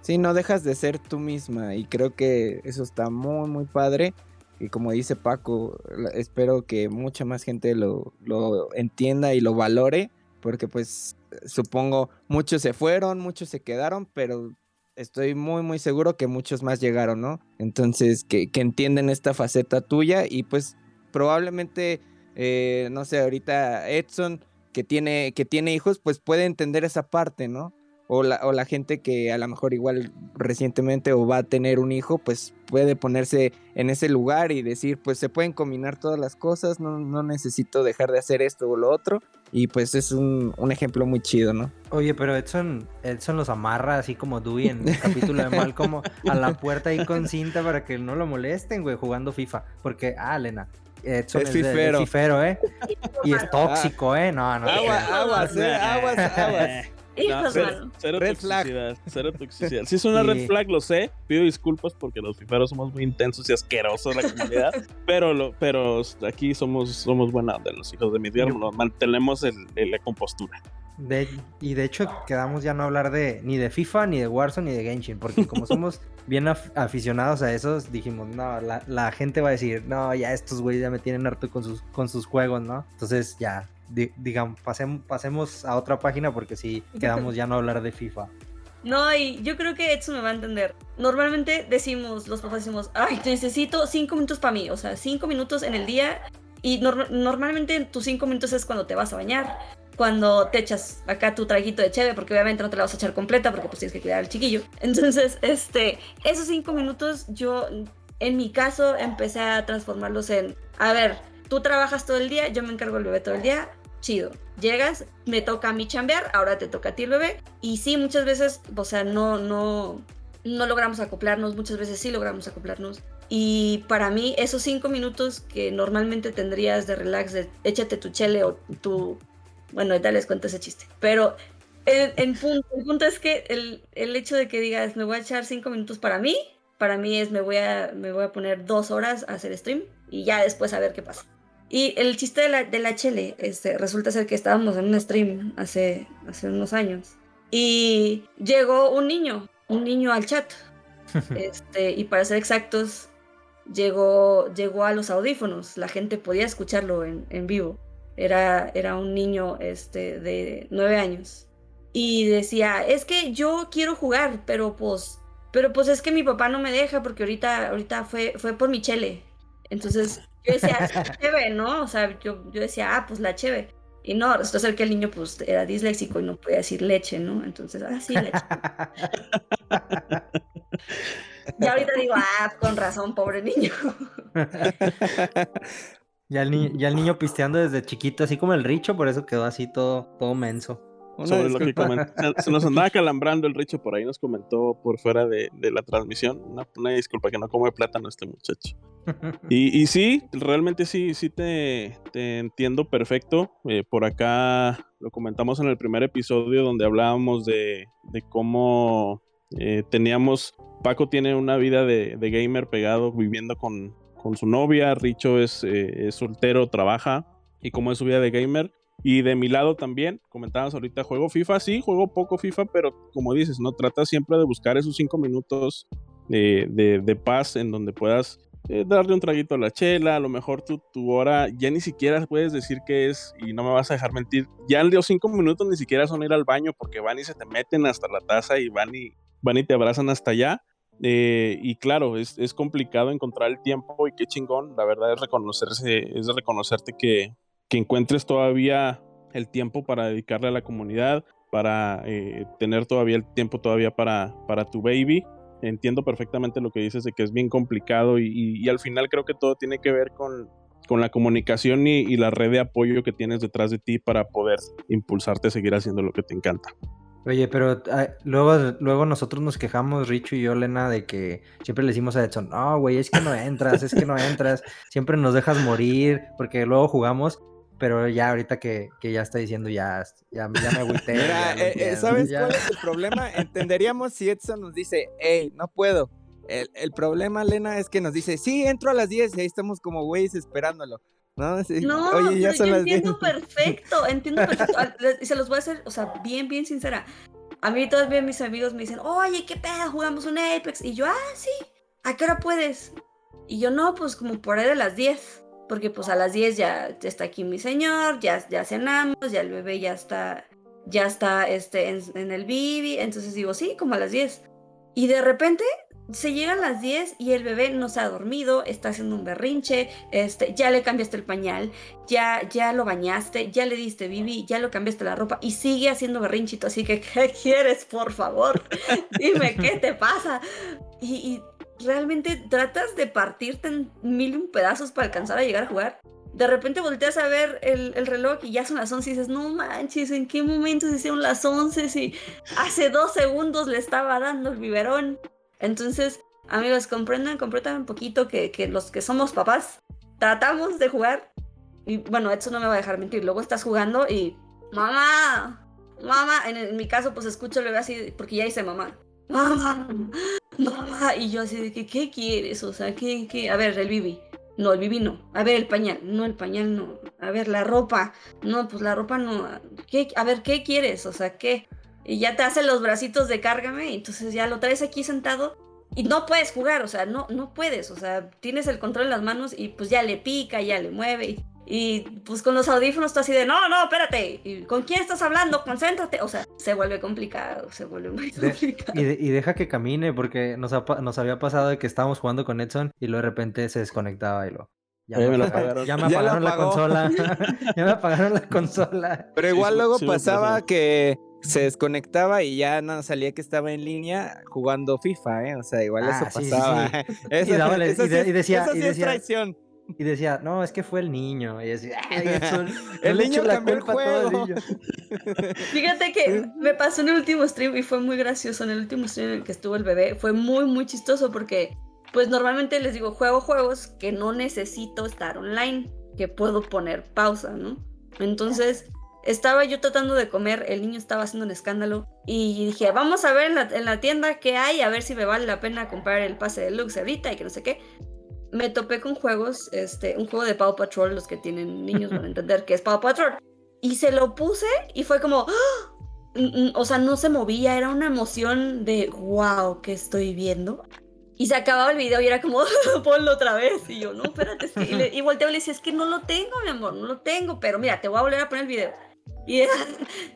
Sí, no dejas de ser tú misma. Y creo que eso está muy, muy padre. Y como dice Paco, espero que mucha más gente lo, lo entienda y lo valore. Porque pues... Supongo muchos se fueron, muchos se quedaron, pero estoy muy muy seguro que muchos más llegaron, ¿no? Entonces que, que entienden esta faceta tuya y pues probablemente, eh, no sé, ahorita Edson que tiene, que tiene hijos, pues puede entender esa parte, ¿no? o la, o la gente que a lo mejor igual recientemente o va a tener un hijo, pues puede ponerse en ese lugar y decir, pues se pueden combinar todas las cosas, no, no necesito dejar de hacer esto o lo otro, y pues es un, un ejemplo muy chido, ¿no? Oye, pero Edson, Edson los amarra así como Dewey en el capítulo de Malcolm a la puerta ahí con cinta para que no lo molesten, güey, jugando FIFA, porque, ah, Lena... Edson es, es fifero. De, es fifero, ¿eh? Y es tóxico, ¿eh? No, no. Aguas, aguas, eh, aguas, aguas. No, cero, cero red toxicidad, flag. Cero toxicidad. Si es una sí. red flag, lo sé. Pido disculpas porque los fiferos somos muy intensos y asquerosos en la comunidad. pero, lo, pero aquí somos, somos buena onda, los hijos de Midgard. Nos mantenemos el, el, la compostura. De, y de hecho quedamos ya no hablar de ni de FIFA, ni de Warzone, ni de Genshin, porque como somos bien af- aficionados a esos, dijimos, no, la, la gente va a decir, no, ya estos güeyes ya me tienen harto con sus, con sus juegos, ¿no? Entonces ya, di- digamos, pasem- pasemos a otra página porque sí quedamos ya no hablar de FIFA. No, y yo creo que Edson me va a entender. Normalmente decimos, los papás decimos, ay, necesito cinco minutos para mí, o sea, cinco minutos en el día, y no- normalmente tus cinco minutos es cuando te vas a bañar, cuando te echas acá tu traguito de cheve, porque obviamente no te la vas a echar completa, porque pues tienes que cuidar al chiquillo. Entonces, este, esos cinco minutos yo, en mi caso, empecé a transformarlos en, a ver, tú trabajas todo el día, yo me encargo del bebé todo el día, chido. Llegas, me toca a mí chambear, ahora te toca a ti el bebé. Y sí, muchas veces, o sea, no, no, no logramos acoplarnos, muchas veces sí logramos acoplarnos. Y para mí, esos cinco minutos que normalmente tendrías de relax, de échate tu chele o tu... Bueno, ahorita les cuento ese chiste. Pero el, el, punto, el punto es que el, el hecho de que digas, me voy a echar cinco minutos para mí, para mí es, me voy a, me voy a poner dos horas a hacer stream y ya después a ver qué pasa. Y el chiste de la, de la chele, este, resulta ser que estábamos en un stream hace, hace unos años y llegó un niño, un niño al chat. Este, y para ser exactos, llegó, llegó a los audífonos. La gente podía escucharlo en, en vivo. Era, era un niño este, de nueve años y decía, es que yo quiero jugar, pero pues, pero pues es que mi papá no me deja porque ahorita, ahorita fue, fue por mi chele. Entonces yo decía, cheve, ¿no? O sea, yo, yo decía, ah, pues la cheve. Y no, resulta ser que el niño pues era disléxico y no podía decir leche, ¿no? Entonces, ah, sí, leche. Y ahorita digo, ah, con razón, pobre niño. Ya el, ni- ya el niño pisteando desde chiquito, así como el Richo, por eso quedó así todo, todo menso. Una Sobre disculpa. Lo que comentó, se nos andaba calambrando el Richo, por ahí nos comentó por fuera de, de la transmisión. Una, una disculpa que no come plátano este muchacho. Y, y sí, realmente sí, sí te, te entiendo perfecto. Eh, por acá lo comentamos en el primer episodio donde hablábamos de, de cómo eh, teníamos... Paco tiene una vida de, de gamer pegado, viviendo con... con su novia, Richo es, eh, es soltero, trabaja, y cómo es su vida de gamer. Y de mi lado también, comentábamos ahorita, juego FIFA, sí, juego poco FIFA, pero como dices, no, trata siempre de buscar esos cinco minutos de, de, de paz en donde puedas eh, darle un traguito a la chela, a lo mejor tu, tu hora, ya ni siquiera puedes decir que es, y no me vas a dejar mentir, ya los cinco minutos ni siquiera son ir al baño, porque van y se te meten hasta la taza y van y, van y te abrazan hasta allá. Eh, y claro, es, es complicado encontrar el tiempo y qué chingón, la verdad es reconocerse, es reconocerte que, que encuentres todavía el tiempo para dedicarle a la comunidad, para eh, tener todavía el tiempo todavía para, para tu baby. Entiendo perfectamente lo que dices de que es bien complicado y, y, y al final creo que todo tiene que ver con, con la comunicación y, y la red de apoyo que tienes detrás de ti para poder impulsarte a seguir haciendo lo que te encanta. Oye, pero ah, luego, luego nosotros nos quejamos, Richo y yo, Lena, de que siempre le decimos a Edson, no, güey, es que no entras, es que no entras, siempre nos dejas morir, porque luego jugamos, pero ya ahorita que, que ya está diciendo, ya, ya, ya me agüité. Mira, ya, eh, ya, ¿sabes ya? cuál es el problema? Entenderíamos si Edson nos dice, hey, no puedo. El, el problema, Lena, es que nos dice, sí, entro a las diez y ahí estamos como güeyes esperándolo. No, sí. no Oye, ya son yo las entiendo diez. perfecto, entiendo perfecto, y se los voy a hacer, o sea, bien, bien sincera. A mí todavía mis amigos me dicen, oye, qué pedo, jugamos un Apex, y yo, ah, sí, ¿a qué hora puedes? Y yo, no, pues como por ahí de las diez, porque pues a las diez ya, ya está aquí mi señor, ya, ya cenamos, ya el bebé ya está, ya está este, en, en el bibi, entonces digo, sí, como a las diez. Y de repente se llegan las diez y el bebé no se ha dormido, está haciendo un berrinche, este, ya le cambiaste el pañal, ya, ya lo bañaste, ya le diste bibi, ya lo cambiaste la ropa y sigue haciendo berrinchito, así que ¿qué quieres, por favor? Dime, ¿qué te pasa? Y, y realmente tratas de partirte en mil y un pedazos para alcanzar a llegar a jugar. De repente volteas a ver el, el reloj y ya son las once y dices, no manches, ¿en qué momento se hicieron las once? Si hace dos segundos le estaba dando el biberón. Entonces, amigos, comprendan, comprendan un poquito que, que los que somos papás tratamos de jugar. Y bueno, eso no me va a dejar mentir. Luego estás jugando y, mamá, mamá. En, en mi caso, pues escucho el bebé así, porque ya dice mamá. Mamá, mamá. Y yo así de que, ¿qué quieres? O sea, ¿qué, qué? A ver, el bibi. No, el bibi no. A ver, el pañal. No, el pañal no. A ver, la ropa. No, pues la ropa no. ¿Qué? A ver, ¿qué quieres? O sea, ¿qué? Y ya te hacen los bracitos de cárgame, entonces ya lo traes aquí sentado y no puedes jugar, o sea, no, no puedes, o sea, tienes el control en las manos y pues ya le pica, ya le mueve y, y pues con los audífonos tú así de, no, no, espérate, y, ¿con quién estás hablando? Concéntrate, o sea, se vuelve complicado, se vuelve muy complicado. De, y, de, y deja que camine, porque nos, ha, nos había pasado de que estábamos jugando con Edson y luego de repente se desconectaba y lo... Ya me, lo apagaron. ya me apagaron ya la consola. Ya me apagaron la consola. Pero igual luego sí, pasaba sí. que se desconectaba y ya no salía que estaba en línea jugando FIFA, ¿eh? O sea, igual ah, eso sí, pasaba. Sí, sí. Eso, y, dábale, eso y, de, sí, y decía, eso sí y decía, es traición. Y decía, no, es que fue el niño. Y decía, ay, eso, el niño cambió el juego. Fíjate que me pasó en el último stream y fue muy gracioso. En el último stream en el que estuvo el bebé fue muy, muy chistoso porque... Pues normalmente les digo, juego juegos que no necesito estar online, que puedo poner pausa, ¿no? Entonces, estaba yo tratando de comer, el niño estaba haciendo un escándalo, y dije, vamos a ver en la, en la tienda qué hay, a ver si me vale la pena comprar el pase deluxe ahorita y que no sé qué. Me topé con juegos, este, un juego de Paw Patrol, los que tienen niños van a entender que es Paw Patrol. Y se lo puse y fue como... ¡Ah! O sea, no se movía, era una emoción de, wow, ¿qué estoy viendo? Y se acababa el video y era como, ponlo otra vez. Y yo, no, espérate. Es que... y, le, y volteo y le decía, es que no lo tengo, mi amor, no lo tengo. Pero mira, te voy a volver a poner el video. Y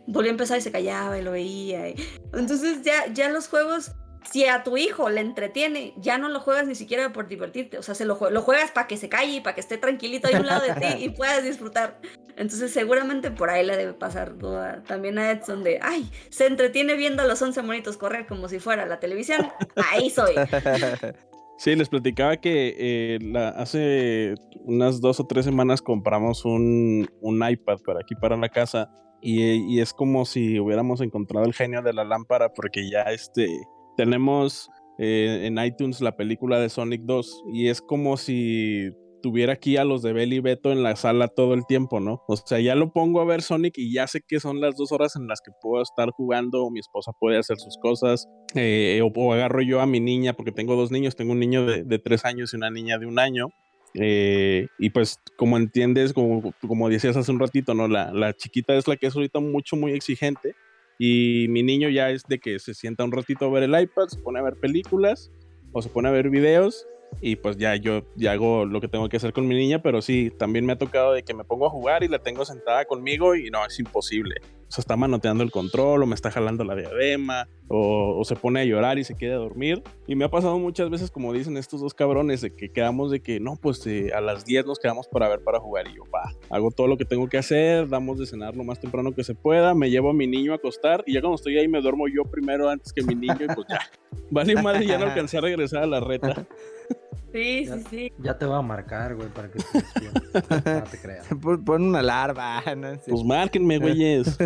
volvió a empezar y se callaba y lo veía. Y... Entonces ya, ya los juegos, si a tu hijo le entretiene, ya no lo juegas ni siquiera por divertirte. O sea, se lo, lo juegas para que se calle, para que esté tranquilito ahí a un lado de ti y puedas disfrutar. Entonces seguramente por ahí la debe pasar toda. También a Edson de, ay, se entretiene viendo a los once monitos correr como si fuera la televisión, ahí soy. Sí, les platicaba que eh, la, hace unas dos o tres semanas compramos un, un iPad para aquí, para la casa, y, y es como si hubiéramos encontrado el genio de la lámpara, porque ya este, tenemos eh, en iTunes la película de Sonic dos, y es como si... tuviera aquí a los de Bel y Beto en la sala todo el tiempo, ¿no? O sea, ya lo pongo a ver Sonic y ya sé que son las dos horas en las que puedo estar jugando, o mi esposa puede hacer sus cosas, eh, o, o agarro yo a mi niña, porque tengo dos niños, tengo un niño de, de tres años y una niña de un año, eh, y pues como entiendes, como, como decías hace un ratito, ¿no? La, la chiquita es la que es ahorita mucho, muy exigente, y mi niño ya es de que se sienta un ratito a ver el iPad, se pone a ver películas, o se pone a ver videos, y pues ya yo ya hago lo que tengo que hacer con mi niña, pero sí, también me ha tocado de que me pongo a jugar y la tengo sentada conmigo y no, es imposible. O sea, está manoteando el control, o me está jalando la diadema, o, o se pone a llorar y se queda a dormir. Y me ha pasado muchas veces, como dicen estos dos cabrones, de que quedamos de que, no, pues eh, a las diez nos quedamos para ver, para jugar. Y yo, va, hago todo lo que tengo que hacer, damos de cenar lo más temprano que se pueda, me llevo a mi niño a acostar, y ya cuando estoy ahí me duermo yo primero antes que mi niño, y pues ya. Vale madre, ya no alcancé a regresar a la reta. Sí, ya, sí, sí. Ya te voy a marcar, güey, para que te despiertes. No te creas. Pon una larva. No sé. Pues márquenme, güeyes.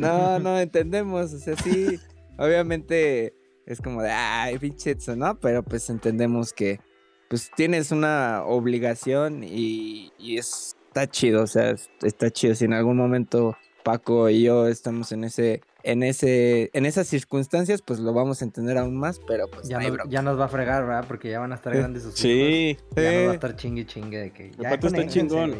No, no, entendemos. O sea, sí, obviamente es como de, ay, pinche, ¿no? Pero pues entendemos que pues tienes una obligación y, y está chido. O sea, está chido. Si en algún momento Paco y yo estamos en ese... En ese, en esas circunstancias, pues lo vamos a entender aún más, pero pues ya, no nos, ya nos va a fregar, ¿verdad? Porque ya van a estar grandes sus hijos. Sí. Ya eh. no va a estar chingue chingue de que ya está chingón.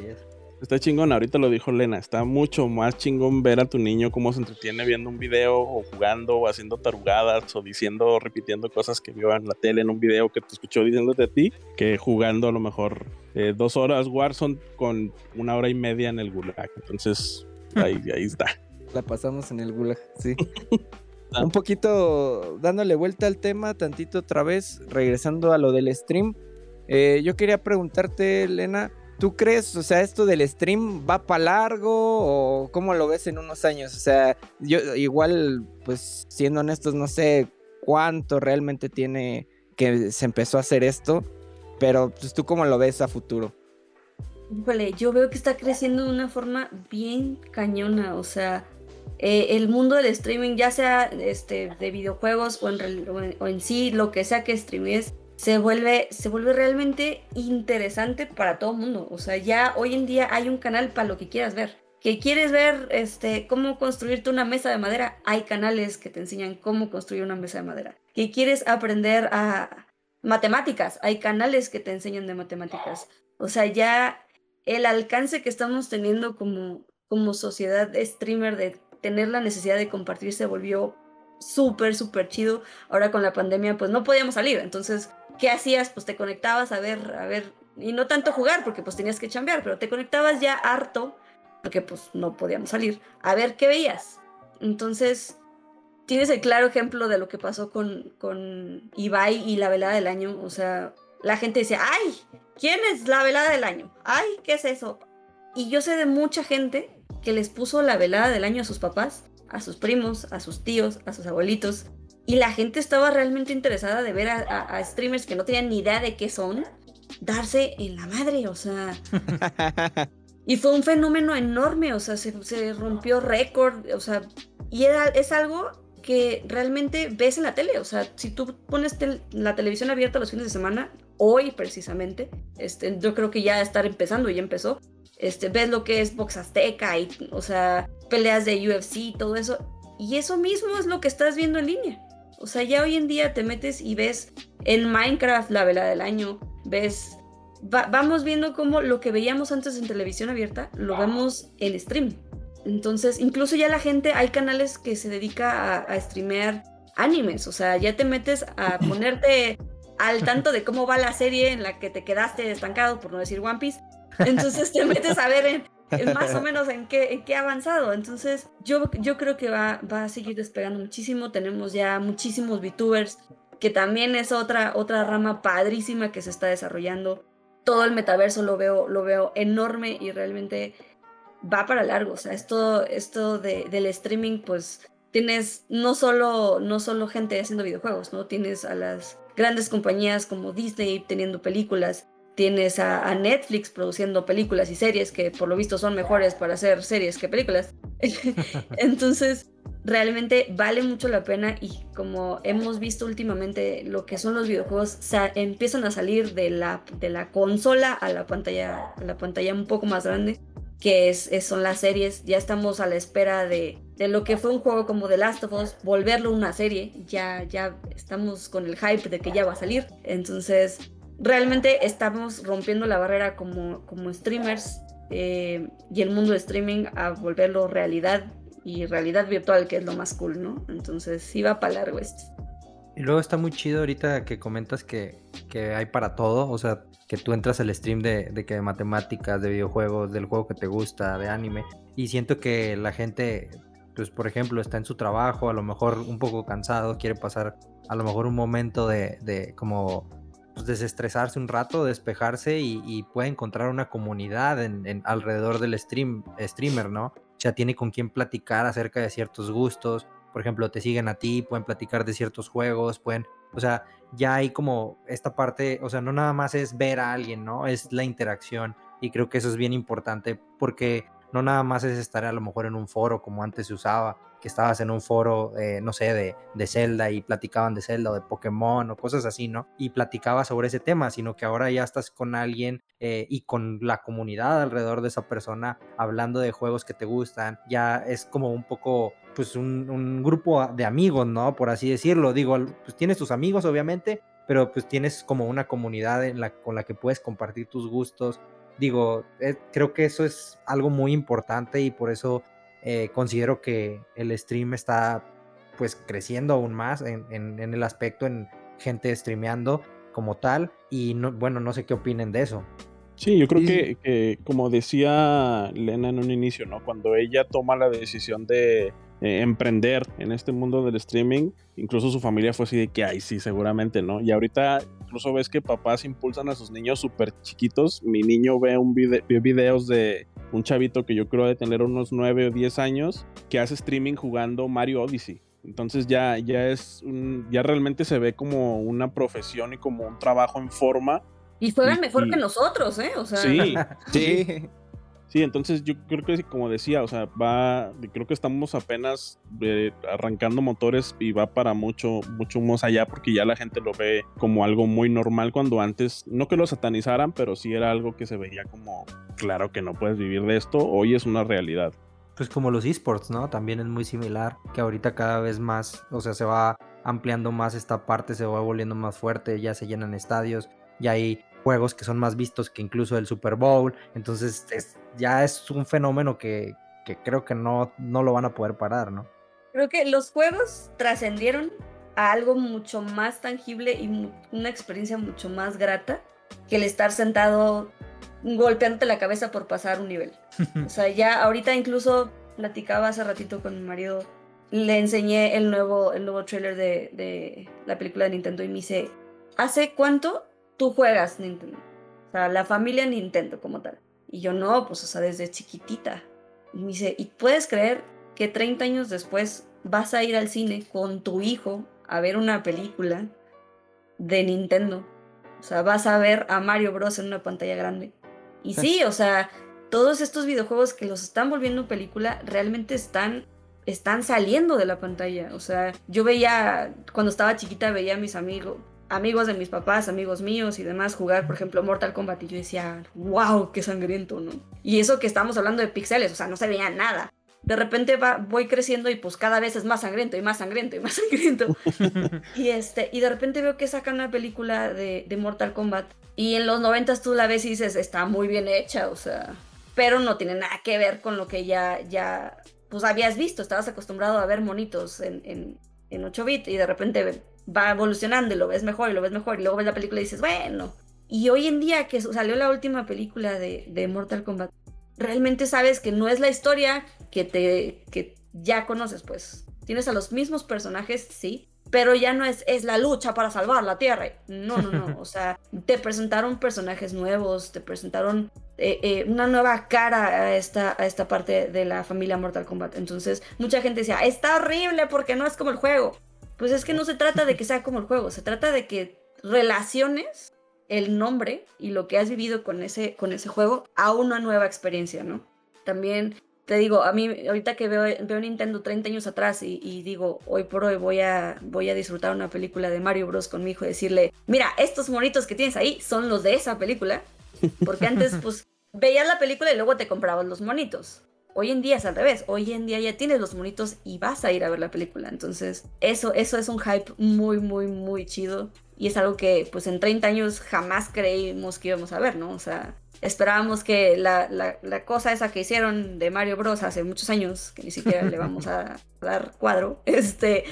Está chingón, ahorita lo dijo Lena, está mucho más chingón ver a tu niño cómo se entretiene viendo un video o jugando o haciendo tarugadas o diciendo o repitiendo cosas que vio en la tele en un video que te escuchó diciéndote a ti, que jugando a lo mejor eh, dos horas Warzone con una hora y media en el Gulag. Entonces, ahí, ahí está. La pasamos en el gulag, sí. un poquito dándole vuelta al tema tantito otra vez, regresando a lo del stream, eh, yo quería preguntarte, Lena, ¿tú crees, o sea, esto del stream va para largo o cómo lo ves en unos años? O sea, yo igual, pues siendo honestos, no sé cuánto realmente tiene que se empezó a hacer esto, pero pues, ¿tú cómo lo ves a futuro? Híjole, yo veo que está creciendo de una forma bien cañona, o sea, eh, el mundo del streaming, ya sea este, de videojuegos o en, o, en, o en sí, lo que sea que streames, se vuelve, se vuelve realmente interesante para todo el mundo, o sea, ya hoy en día hay un canal para lo que quieras ver. Que quieres ver este, cómo construirte una mesa de madera, hay canales que te enseñan cómo construir una mesa de madera. Que quieres aprender a matemáticas, hay canales que te enseñan de matemáticas. O sea, ya el alcance que estamos teniendo como, como sociedad streamer de tener la necesidad de compartir se volvió súper, súper chido. Ahora con la pandemia, pues no podíamos salir. Entonces, ¿qué hacías? Pues te conectabas a ver, a ver, y no tanto jugar porque pues tenías que chambear, pero te conectabas ya harto porque pues no podíamos salir, a ver qué veías. Entonces, tienes el claro ejemplo de lo que pasó con, con Ibai y la velada del año, o sea, la gente dice, ¡ay! ¿Quién es la velada del año? ¡Ay! ¿Qué es eso? Y yo sé de mucha gente que les puso la velada del año a sus papás, a sus primos, a sus tíos, a sus abuelitos, y la gente estaba realmente interesada de ver a, a, a streamers que no tenían ni idea de qué son, darse en la madre, o sea... Y fue un fenómeno enorme, o sea, se, se rompió récord, o sea, y era, es algo que realmente ves en la tele, o sea, si tú pones tel- la televisión abierta los fines de semana, hoy precisamente, este, yo creo que ya está empezando, ya empezó, este, ves lo que es Box Azteca, y, o sea, peleas de U F C, todo eso, y eso mismo es lo que estás viendo en línea, o sea, ya hoy en día te metes y ves en Minecraft la velada del año, ves... Va, vamos viendo cómo lo que veíamos antes en televisión abierta lo vemos en stream. Entonces, incluso ya la gente, hay canales que se dedica a, a streamear animes, o sea, ya te metes a ponerte al tanto de cómo va la serie en la que te quedaste estancado, por no decir One Piece. Entonces te metes a ver en, en más o menos en qué, en qué ha avanzado. Entonces yo, yo creo que va, va a seguir despegando muchísimo. Tenemos ya muchísimos VTubers, que también es otra, otra rama padrísima que se está desarrollando. Todo el metaverso lo veo, lo veo enorme y realmente va para largo. O sea, esto, esto de, del streaming, pues tienes no solo, no solo gente haciendo videojuegos, ¿no? Tienes a las grandes compañías como Disney teniendo películas, tienes a, a Netflix produciendo películas y series que por lo visto son mejores para hacer series que películas. Entonces, realmente vale mucho la pena y como hemos visto últimamente, lo que son los videojuegos sa- empiezan a salir de la, de la consola a la pantalla, a la pantalla un poco más grande, que es, es, son las series. Ya estamos a la espera de, de lo que fue un juego como The Last of Us, volverlo una serie. Ya, ya estamos con el hype de que ya va a salir. Entonces... Realmente estamos rompiendo la barrera como, como streamers eh, y el mundo de streaming a volverlo realidad y realidad virtual, que es lo más cool, ¿no? Entonces sí va para largo esto. Y luego está muy chido ahorita que comentas que, que hay para todo, o sea, que tú entras al stream de, de que de matemáticas, de videojuegos, del juego que te gusta, de anime, y siento que la gente... Pues, por ejemplo, está en su trabajo, a lo mejor un poco cansado, quiere pasar a lo mejor un momento de, de como... Pues desestresarse un rato, despejarse y, y puede encontrar una comunidad en, en alrededor del stream, streamer, ¿no? Ya tiene con quién platicar acerca de ciertos gustos, por ejemplo, te siguen a ti, pueden platicar de ciertos juegos, pueden, o sea, ya hay como esta parte, o sea, no nada más es ver a alguien, ¿no? Es la interacción y creo que eso es bien importante porque no nada más es estar a lo mejor en un foro como antes se usaba, que estabas en un foro, eh, no sé, de, de Zelda y platicaban de Zelda o de Pokémon o cosas así, ¿no? Y platicabas sobre ese tema, sino que ahora ya estás con alguien eh, y con la comunidad alrededor de esa persona hablando de juegos que te gustan. Ya es como un poco, pues, un, un grupo de amigos, ¿no? Por así decirlo. Digo, pues tienes tus amigos, obviamente, pero pues tienes como una comunidad en la, con la que puedes compartir tus gustos. Digo, eh, creo que eso es algo muy importante y por eso... Eh, considero que el stream está pues creciendo aún más en, en, en el aspecto en gente streameando como tal y no, bueno, no sé qué opinen de eso. Sí, yo creo sí. Que, que como decía Lena en un inicio, ¿no? Cuando ella toma la decisión de eh, emprender en este mundo del streaming, incluso su familia fue así de que, ay, sí, seguramente, ¿no? Y ahorita incluso ves que papás impulsan a sus niños súper chiquitos. Mi niño ve, un vide- ve videos de un chavito que yo creo de tener unos nueve o diez años que hace streaming jugando Mario Odyssey. Entonces ya, ya, es un, ya realmente se ve como una profesión y como un trabajo en forma. Y juegan mejor y, que nosotros, ¿eh? O sea, sí, sí. Sí, entonces yo creo que, como decía, o sea, va, creo que estamos apenas eh, arrancando motores y va para mucho, mucho más allá, porque ya la gente lo ve como algo muy normal, cuando antes, no que lo satanizaran, pero sí era algo que se veía como, claro que no puedes vivir de esto, hoy es una realidad. Pues como los esports, ¿no? También es muy similar, que ahorita cada vez más, o sea, se va ampliando más esta parte, se va volviendo más fuerte, ya se llenan estadios, ya hay juegos que son más vistos que incluso el Super Bowl. Entonces es, ya es un fenómeno que, que creo que no, no lo van a poder parar, ¿no? Creo que los juegos trascendieron a algo mucho más tangible y mu- una experiencia mucho más grata que el estar sentado golpeándote la cabeza por pasar un nivel. O sea, ya ahorita, incluso platicaba hace ratito con mi marido, le enseñé el nuevo, el nuevo trailer de, de la película de Nintendo y me dice, ¿hace cuánto tú juegas Nintendo? O sea, la familia Nintendo como tal. Y yo, no, pues, o sea, desde chiquitita. Y me dice, ¿y puedes creer que treinta años después vas a ir al cine con tu hijo a ver una película de Nintendo? O sea, vas a ver a Mario Bros. En una pantalla grande. Y sí, o sea, todos estos videojuegos que los están volviendo película realmente están... están saliendo de la pantalla. O sea, yo veía, cuando estaba chiquita, veía a mis amigos, amigos de mis papás, amigos míos y demás jugar, por ejemplo, Mortal Kombat, y yo decía, wow, qué sangriento, ¿no? Y eso que estamos hablando de píxeles, o sea, no se veía nada. De repente va, voy creciendo y pues cada vez es más sangriento y más sangriento y más sangriento. y, este, y de repente veo que sacan una película de, de Mortal Kombat y en los noventas tú la ves y dices, está muy bien hecha, o sea, pero no tiene nada que ver con lo que ya... ya pues habías visto, estabas acostumbrado a ver monitos en, en, en ocho bits y de repente va evolucionando y lo ves mejor y lo ves mejor y luego ves la película y dices, bueno. Y hoy en día que salió la última película de, de Mortal Kombat, realmente sabes que no es la historia que, te, que ya conoces, pues. Tienes a los mismos personajes, sí, pero ya no es, es la lucha para salvar la Tierra. No, no, no, o sea, te presentaron personajes nuevos, te presentaron... Eh, eh, una nueva cara a esta, a esta parte de la familia Mortal Kombat. Entonces mucha gente decía, está horrible porque no es como el juego. Pues es que no se trata de que sea como el juego, se trata de que relaciones el nombre y lo que has vivido con ese, con ese juego a una nueva experiencia, ¿no? También te digo, a mí ahorita que veo, veo Nintendo treinta años atrás y, y digo, hoy por hoy voy a, voy a disfrutar una película de Mario Bros con mi hijo y decirle, mira, estos monitos que tienes ahí son los de esa película. Porque antes, pues, veías la película y luego te comprabas los monitos. Hoy en día es al revés. Hoy en día ya tienes los monitos y vas a ir a ver la película. Entonces, eso, eso es un hype muy, muy, muy chido. Y es algo que, pues, en treinta años jamás creímos que íbamos a ver, ¿no? O sea, esperábamos que la, la, la cosa esa que hicieron de Mario Bros. Hace muchos años, que ni siquiera le vamos a dar cuadro, este,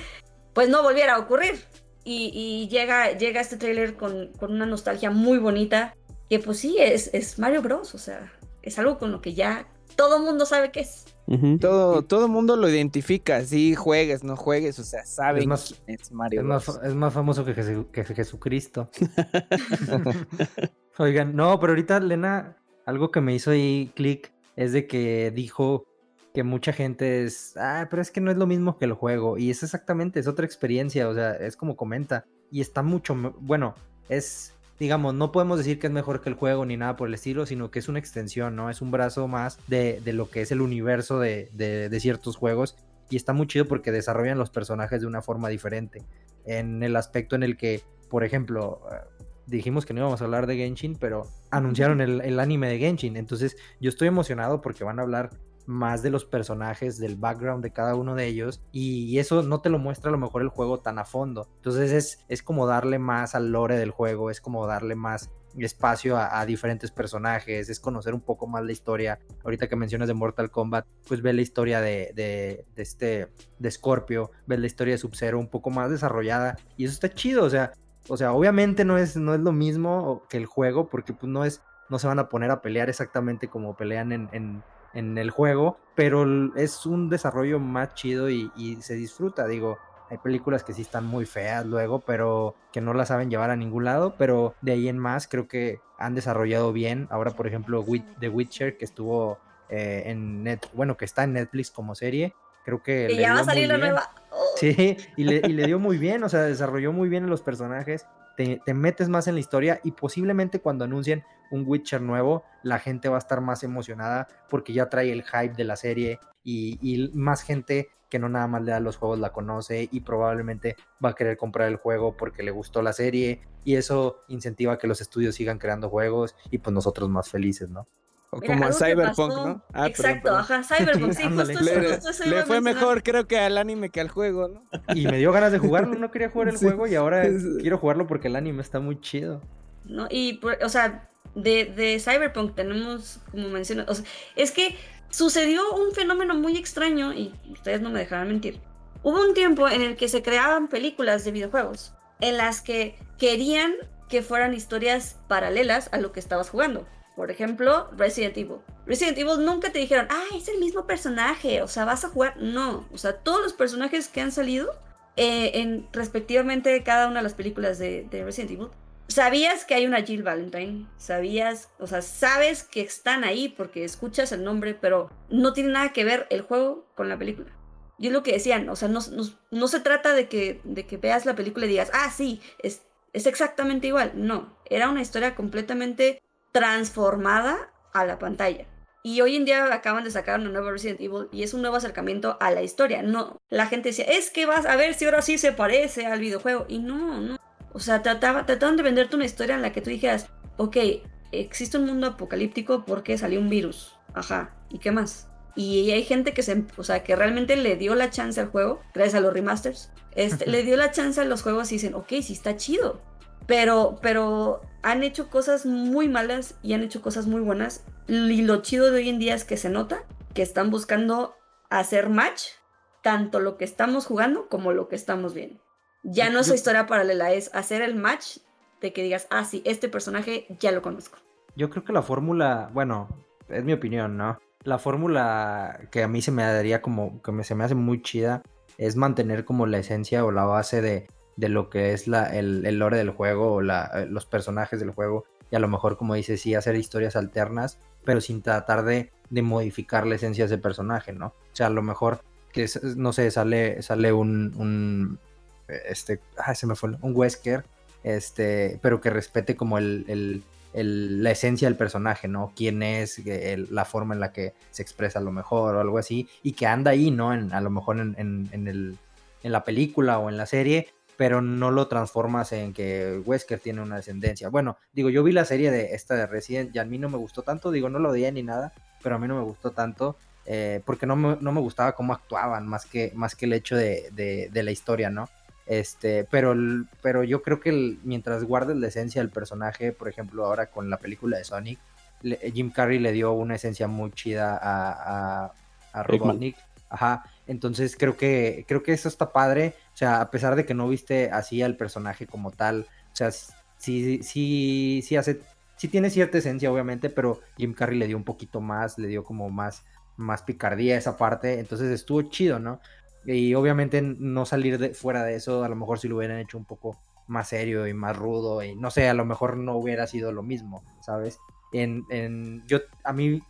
pues no volviera a ocurrir. Y, y llega, llega este tráiler con, con una nostalgia muy bonita. Que pues sí, es, es Mario Bros, o sea, es algo con lo que ya todo mundo sabe qué es. Uh-huh. Todo todo mundo lo identifica, sí, juegues, no juegues, o sea, saben es, más, es Mario es Bros. Más, es más famoso que, Jesu, que Jesucristo. Oigan, no, pero ahorita, Lena, algo que me hizo ahí clic es de que dijo que mucha gente es, ah, pero es que no es lo mismo que el juego, y es exactamente, es otra experiencia, o sea, es como comenta, y está mucho, bueno, es... Digamos, no podemos decir que es mejor que el juego ni nada por el estilo, sino que es una extensión, ¿no? Es un brazo más de, de lo que es el universo de, de, de ciertos juegos. Y está muy chido porque desarrollan los personajes de una forma diferente. En el aspecto en el que, por ejemplo, dijimos que no íbamos a hablar de Genshin, pero anunciaron el, el anime de Genshin. Entonces, yo estoy emocionado porque van a hablar más de los personajes, del background de cada uno de ellos. Y, y eso no te lo muestra a lo mejor el juego tan a fondo. Entonces es, es como darle más al lore del juego, es como darle más espacio a, a diferentes personajes, es conocer un poco más la historia. Ahorita que mencionas de Mortal Kombat, pues ve la historia de, de, de este de Scorpio, ve la historia de Sub-Zero un poco más desarrollada. Y eso está chido, o sea, o sea obviamente no es, no es lo mismo que el juego, porque pues no es, no se van a poner a pelear exactamente como pelean en... en en el juego, pero es un desarrollo más chido y, y se disfruta. Digo, hay películas que sí están muy feas luego, pero que no las saben llevar a ningún lado, pero de ahí en más creo que han desarrollado bien. Ahora, por ejemplo, The Witcher, que estuvo eh, en net, bueno, que está en Netflix como serie, creo que... Y ya va a salir la nueva. Oh. Sí, y le, y le dio muy bien, o sea, desarrolló muy bien a los personajes. Te, te metes más en la historia y posiblemente cuando anuncien un Witcher nuevo, la gente va a estar más emocionada porque ya trae el hype de la serie y, y más gente que no nada más le da los juegos la conoce y probablemente va a querer comprar el juego porque le gustó la serie y eso incentiva que los estudios sigan creando juegos y pues nosotros más felices, ¿no? O mira, como a Cyberpunk, ¿no? Ah, exacto, perdón, perdón. Ajá, Cyberpunk, sí, justo eso, le, justo eso le fue mejor, creo que al anime que al juego, ¿no? Y me dio ganas de jugarlo, no quería jugar el sí, juego y ahora es... quiero jugarlo porque el anime está muy chido. No, y, por, o sea, de, de Cyberpunk tenemos, como mencioné, o sea, es que sucedió un fenómeno muy extraño y ustedes no me dejarán mentir. Hubo un tiempo en el que se creaban películas de videojuegos en las que querían que fueran historias paralelas a lo que estabas jugando. Por ejemplo, Resident Evil. Resident Evil nunca te dijeron, ah, es el mismo personaje, o sea, vas a jugar. No, o sea, todos los personajes que han salido eh, en respectivamente de cada una de las películas de, de Resident Evil, sabías que hay una Jill Valentine, sabías, o sea, sabes que están ahí porque escuchas el nombre, pero no tiene nada que ver el juego con la película. Y es lo que decían, o sea, no, no, no se trata de que, de que veas la película y digas, ah, sí, es, es exactamente igual. No, era una historia completamente... transformada a la pantalla. Y hoy en día acaban de sacar una nueva Resident Evil y es un nuevo acercamiento a la historia. No, la gente decía, es que vas a ver si ahora sí se parece al videojuego. Y no, no. O sea, trataba, trataban de venderte una historia en la que tú dijeras, ok, existe un mundo apocalíptico porque salió un virus. Ajá, ¿y qué más? Y hay gente que se, o sea, que realmente le dio la chance al juego, gracias a los remasters, este, le dio la chance a los juegos y dicen, ok, sí está chido. Pero, pero han hecho cosas muy malas y han hecho cosas muy buenas. Y lo chido de hoy en día es que se nota que están buscando hacer match tanto lo que estamos jugando como lo que estamos viendo. Ya no es historia paralela, es hacer el match de que digas, ah, sí, este personaje ya lo conozco. Yo creo que la fórmula, bueno, es mi opinión, ¿no? La fórmula que a mí se me daría como, que se me hace muy chida, es mantener como la esencia o la base de... de lo que es la, el, el lore del juego o la, los personajes del juego y a lo mejor, como dices, sí hacer historias alternas pero sin tratar de, de modificar la esencia de ese personaje, ¿no? O sea, a lo mejor, que no sé, sale, sale un, un este, ay, se me fue, un Wesker este, pero que respete como el, el, el, la esencia del personaje, ¿no? Quién es, el, la forma en la que se expresa a lo mejor o algo así y que anda ahí, ¿no? En, a lo mejor en, en, en, el, en la película o en la serie, pero no lo transformas en que Wesker tiene una descendencia. Bueno, digo, yo vi la serie de esta de Resident y a mí no me gustó tanto, digo, no lo odié ni nada, pero a mí no me gustó tanto, eh, porque no me, no me gustaba cómo actuaban, más que, más que el hecho de, de, de la historia, ¿no? Este, pero, pero yo creo que el, mientras guardes la esencia del personaje, por ejemplo, ahora con la película de Sonic, le, Jim Carrey le dio una esencia muy chida a, a, a Robotnik. Ajá, entonces creo que creo que eso está padre, o sea, a pesar de que no viste así al personaje como tal, o sea, sí, sí, sí hace, sí tiene cierta esencia obviamente, pero Jim Carrey le dio un poquito más, le dio como más, más picardía a esa parte, entonces estuvo chido, ¿no? Y obviamente no salir de, fuera de eso, a lo mejor si lo hubieran hecho un poco más serio y más rudo, y no sé, a lo mejor no hubiera sido lo mismo, ¿sabes? En, en, yo, a mí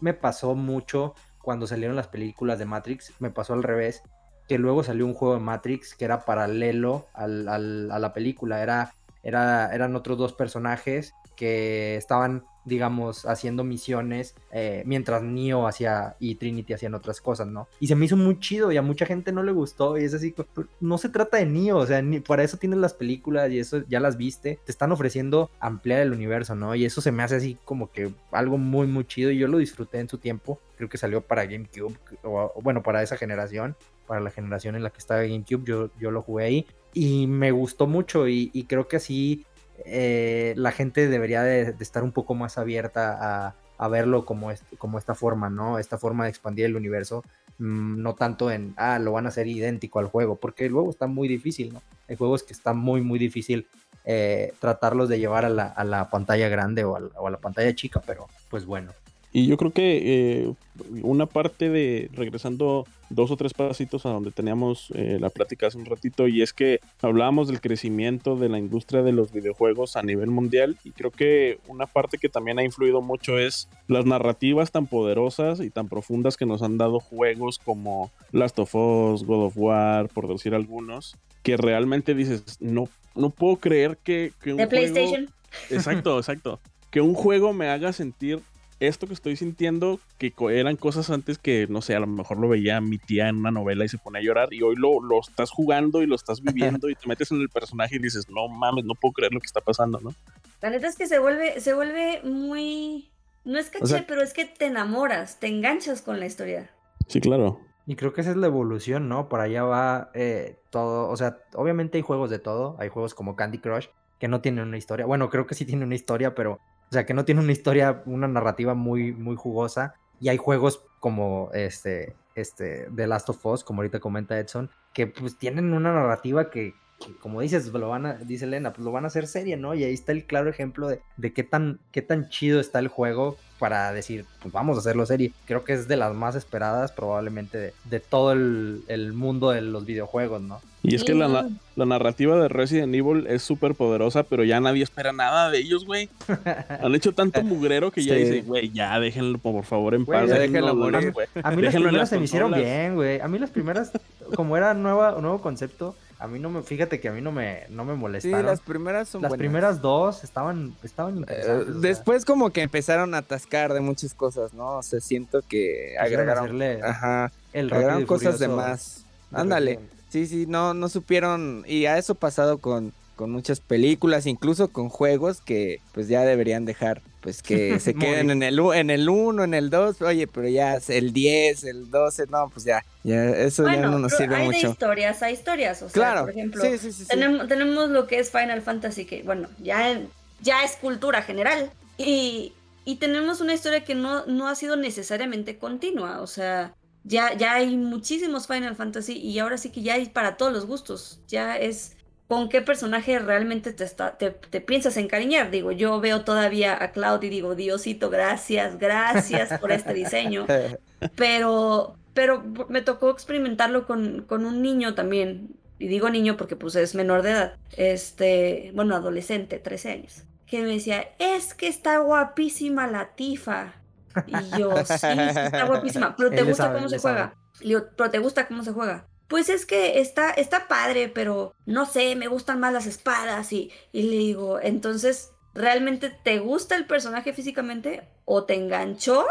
me pasó mucho... cuando salieron las películas de Matrix, me pasó al revés, que luego salió un juego de Matrix que era paralelo al, al, a la película, era, era, eran otros dos personajes que estaban, digamos, haciendo misiones, eh, mientras Neo hacía y Trinity hacían otras cosas, ¿no? Y se me hizo muy chido y a mucha gente no le gustó y es así, no se trata de Neo, o sea, ni, para eso tienes las películas y eso ya las viste, te están ofreciendo ampliar el universo, ¿no? Y eso se me hace así como que algo muy, muy chido y yo lo disfruté en su tiempo. Creo que salió para GameCube, o, o bueno, para esa generación, para la generación en la que estaba GameCube, yo, yo lo jugué ahí, y me gustó mucho, y, y creo que así eh, la gente debería de, de estar un poco más abierta a, a verlo como, este, como esta forma, ¿no? Esta forma de expandir el universo, mmm, no tanto en, ah, lo van a hacer idéntico al juego, porque luego está muy difícil, ¿no? Hay juegos que está muy, muy difícil eh, tratarlos de llevar a la, a la pantalla grande o a, o a la pantalla chica, pero pues bueno. Y yo creo que eh, una parte de, regresando dos o tres pasitos a donde teníamos eh, la plática hace un ratito, y es que hablábamos del crecimiento de la industria de los videojuegos a nivel mundial, y creo que una parte que también ha influido mucho es las narrativas tan poderosas y tan profundas que nos han dado juegos como Last of Us, God of War, por decir algunos, que realmente dices, no, no puedo creer que, que un juego... De PlayStation. Exacto, exacto. Que un juego me haga sentir... esto que estoy sintiendo, que eran cosas antes que, no sé, a lo mejor lo veía mi tía en una novela y se ponía a llorar, y hoy lo, lo estás jugando y lo estás viviendo y te metes en el personaje y dices, no mames, no puedo creer lo que está pasando, ¿no? La neta es que se vuelve, se vuelve muy... No es caché, o sea, pero es que te enamoras, te enganchas con la historia. Sí, claro. Y creo que esa es la evolución, ¿no? Por allá va eh, todo, o sea, obviamente hay juegos de todo, hay juegos como Candy Crush que no tienen una historia, bueno, creo que sí tienen una historia, pero... O sea, que no tiene una historia, una narrativa muy, muy jugosa. Y hay juegos como este, este, The Last of Us, como ahorita comenta Edson, que pues tienen una narrativa que, que como dices, lo van a, dice Elena, pues lo van a hacer seria, ¿no? Y ahí está el claro ejemplo de, de qué tan, qué tan chido está el juego para decir, pues vamos a hacerlo serie. Creo que es de las más esperadas probablemente de, de todo el, el mundo de los videojuegos, ¿no? Y es que la, la, la narrativa de Resident Evil es súper poderosa, pero ya nadie espera nada de ellos, güey. Han hecho tanto mugrero que ya sí. Dicen, güey, ya déjenlo por favor en paz. Déjenlo morir, güey. A mí las primeras se me hicieron bien, güey. A mí las primeras, como era nueva, nuevo concepto, a mí no me, fíjate que a mí no me, no me molestaron. Sí, las primeras son Las buenas. primeras dos estaban, estaban interesantes. Eh, después o sea. como que empezaron a atascar de muchas cosas, ¿no? O sea, siento que agregaron, hacerle ajá, el agregaron cosas de más. Ándale. Sí, sí, no, no supieron, y a eso pasado con, con muchas películas, incluso con juegos que pues ya deberían dejar, pues que se queden en el en el uno, en el dos, oye, pero ya el diez, el doce, no, pues ya, ya eso bueno, ya no nos sirve hay mucho. Hay historias, hay historias, o sea, claro. Por ejemplo, sí, sí, sí, sí. Tenemos, tenemos lo que es Final Fantasy, que bueno, ya, ya es cultura general, y, y tenemos una historia que no, no ha sido necesariamente continua, o sea... Ya, ya hay muchísimos Final Fantasy y ahora sí que ya hay para todos los gustos. Ya es con qué personaje realmente te, está, te, te piensas encariñar. Digo, yo veo todavía a Cloud y digo, Diosito, gracias, gracias por este diseño. Pero, pero me tocó experimentarlo con, con un niño también. Y digo niño porque pues es menor de edad. Este, bueno, adolescente, trece años. Que me decía, es que está guapísima la Tifa. Y yo, sí, sí, está guapísima, pero te Él gusta sabe, cómo se sabe. juega. Le digo, pero te gusta cómo se juega. Pues es que está, está padre, pero no sé, me gustan más las espadas. Y, y le digo, entonces, ¿realmente te gusta el personaje físicamente? ¿O te enganchó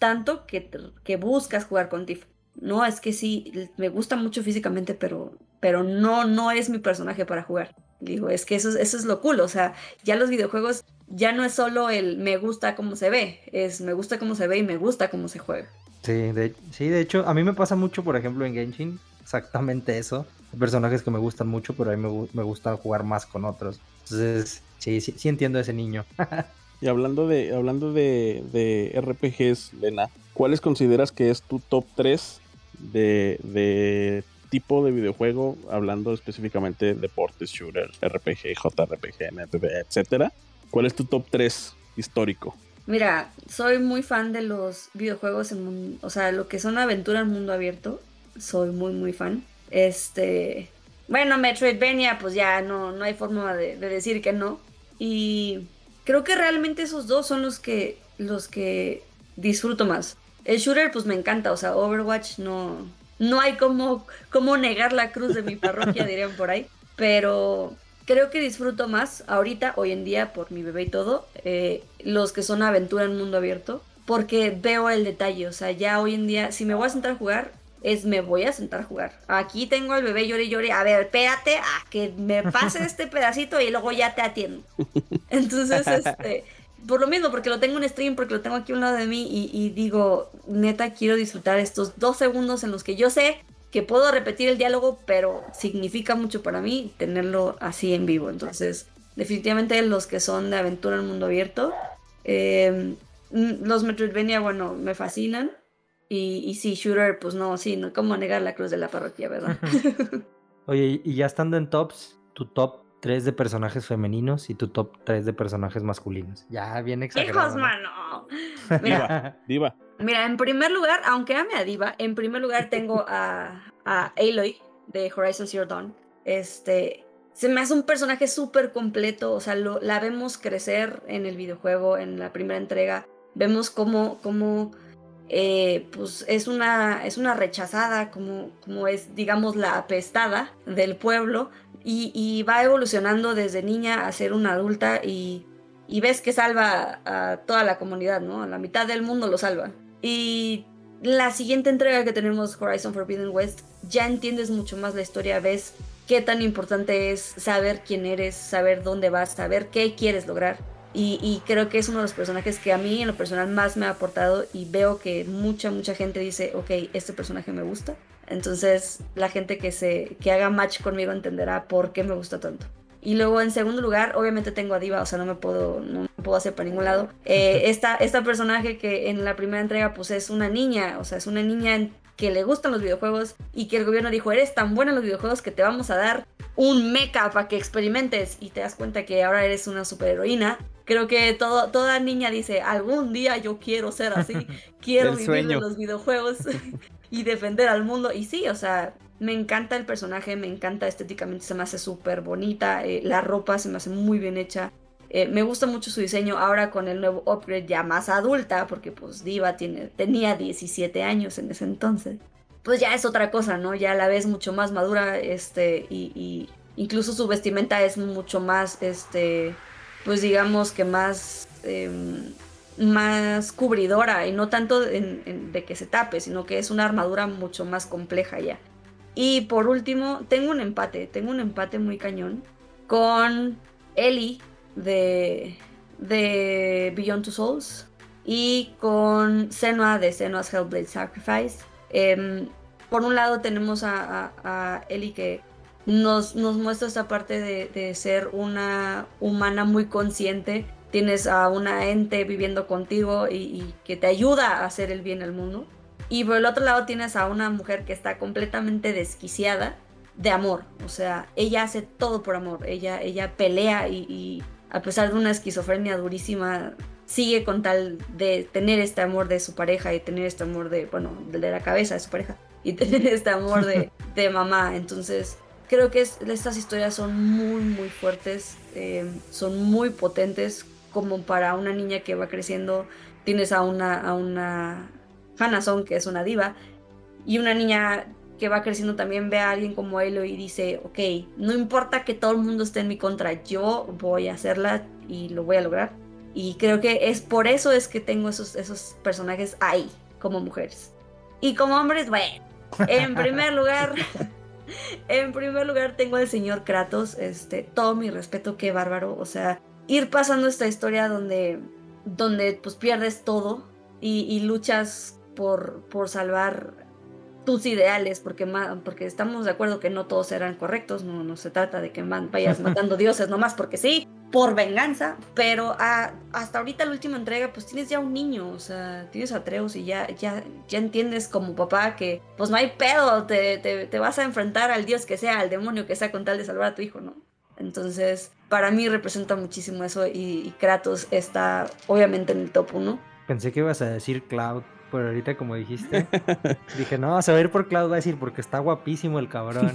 tanto que, que buscas jugar con Tifa? No, es que sí, me gusta mucho físicamente, pero, pero no, no es mi personaje para jugar. Digo, es que eso, eso es lo cool, o sea, ya los videojuegos ya no es solo el me gusta cómo se ve, es me gusta cómo se ve y me gusta cómo se juega. Sí, de, sí, de hecho, a mí me pasa mucho, por ejemplo, en Genshin, exactamente eso. Hay personajes que me gustan mucho, pero a mí me, me gusta jugar más con otros. Entonces, sí, sí, sí entiendo a ese niño. Y hablando de, hablando de, de R P Gs, Lena, ¿cuáles consideras que es tu top tres de... de... tipo de videojuego, hablando específicamente de deportes, shooters, R P G, J R P G, M M O, etcétera? ¿Cuál es tu top tres histórico? Mira, soy muy fan de los videojuegos, en, o sea, lo que son aventuras en mundo abierto, soy muy, muy fan. Este, bueno, Metroidvania, pues ya no, no hay forma de, de decir que no. Y creo que realmente esos dos son los que, los que disfruto más. El shooter, pues me encanta, o sea, Overwatch no... No hay como, como negar la cruz de mi parroquia, dirían por ahí. Pero creo que disfruto más ahorita, hoy en día, por mi bebé y todo, eh, los que son aventura en mundo abierto. Porque veo el detalle, o sea, ya hoy en día, si me voy a sentar a jugar, es me voy a sentar a jugar. Aquí tengo al bebé, llore, llore, a ver, espérate a que me pase este pedacito y luego ya te atiendo. Entonces, este... por lo mismo, porque lo tengo en stream, porque lo tengo aquí a un lado de mí y, y digo, neta, quiero disfrutar estos dos segundos en los que yo sé que puedo repetir el diálogo, pero significa mucho para mí tenerlo así en vivo. Entonces, definitivamente los que son de aventura en mundo abierto, eh, los Metroidvania, bueno, me fascinan. Y, y sí, shooter, pues no, sí, no, cómo negar la cruz de la parroquia, ¿verdad? Oye, y ya estando en tops, tu top tres de personajes femeninos y tu top tres de personajes masculinos. Ya, bien exagerado. ¡Hijos, ¿no? mano! Mira, D.Va. Mira, en primer lugar, aunque ame a D.Va, en primer lugar tengo a, a Aloy de Horizon Zero Dawn. Este, se me hace un personaje súper completo, o sea, lo, la vemos crecer en el videojuego, en la primera entrega. Vemos cómo, cómo eh, pues es una, es una rechazada, como, como es, digamos, la apestada del pueblo. Y, y va evolucionando desde niña a ser una adulta y, y ves que salva a toda la comunidad, ¿no? A la mitad del mundo lo salva. Y la siguiente entrega que tenemos, Horizon Forbidden West, ya entiendes mucho más la historia, ves qué tan importante es saber quién eres, saber dónde vas, saber qué quieres lograr. Y, y creo que es uno de los personajes que a mí en lo personal más me ha aportado y veo que mucha, mucha gente dice, ok, este personaje me gusta. Entonces la gente que, se, que haga match conmigo entenderá por qué me gusta tanto. Y luego en segundo lugar, obviamente tengo a D.Va, o sea, no me puedo, no me puedo hacer para ningún lado. Eh, esta, esta personaje que en la primera entrega pues es una niña, o sea, es una niña que le gustan los videojuegos y que el gobierno dijo, eres tan buena en los videojuegos que te vamos a dar un mecha para que experimentes, y te das cuenta que ahora eres una superheroína. Creo que todo, toda niña dice, algún día yo quiero ser así, quiero vivir sueño. En los videojuegos y defender al mundo. Y sí, o sea, me encanta el personaje, me encanta estéticamente, se me hace súper bonita, eh, la ropa se me hace muy bien hecha. Eh, me gusta mucho su diseño ahora con el nuevo upgrade ya más adulta, porque pues D.Va tiene, tenía diecisiete años en ese entonces. Pues ya es otra cosa, ¿no? Ya la ves mucho más madura, este, y, y incluso su vestimenta es mucho más, este, pues digamos que más, eh, más cubridora, y no tanto en, en, de que se tape, sino que es una armadura mucho más compleja ya. Y por último, tengo un empate, tengo un empate muy cañón con Ellie de, de Beyond Two Souls y con Senua de Senua's Hellblade Sacrifice. Eh, por un lado tenemos a, a, a Ellie que nos, nos muestra esta parte de, de ser una humana muy consciente. Tienes a una ente viviendo contigo y, y que te ayuda a hacer el bien al mundo. Y por el otro lado tienes a una mujer que está completamente desquiciada de amor. O sea, ella hace todo por amor. Ella, ella pelea y, y a pesar de una esquizofrenia durísima, sigue con tal de tener este amor de su pareja y tener este amor de, bueno, de la cabeza de su pareja y tener este amor de, de mamá. Entonces, creo que es, estas historias son muy, muy fuertes, eh, son muy potentes como para una niña que va creciendo. Tienes a una... A una Hanazón, que es una diva, y una niña que va creciendo también ve a alguien como Aloy y dice, ok, no importa que todo el mundo esté en mi contra, yo voy a hacerla y lo voy a lograr. Y creo que es por eso es que tengo esos, esos personajes ahí, como mujeres. Y como hombres, bueno, en primer lugar, en primer lugar tengo al señor Kratos, este, todo mi respeto, qué bárbaro, o sea, ir pasando esta historia donde, donde pues pierdes todo y, y luchas Por, por salvar tus ideales, porque, porque estamos de acuerdo que no todos serán correctos, no, no se trata de que man, vayas matando dioses nomás porque sí, por venganza, pero a, hasta ahorita la última entrega pues tienes ya un niño, o sea, tienes a Treus y ya, ya, ya entiendes como papá que pues no hay pedo, te, te, te vas a enfrentar al dios que sea, al demonio que sea con tal de salvar a tu hijo, ¿no? Entonces, para mí representa muchísimo eso y, y Kratos está obviamente en el top uno. Pensé que ibas a decir Cloud. Pero ahorita como dijiste, dije, no, se va a ir por Cloud, va a decir, porque está guapísimo el cabrón.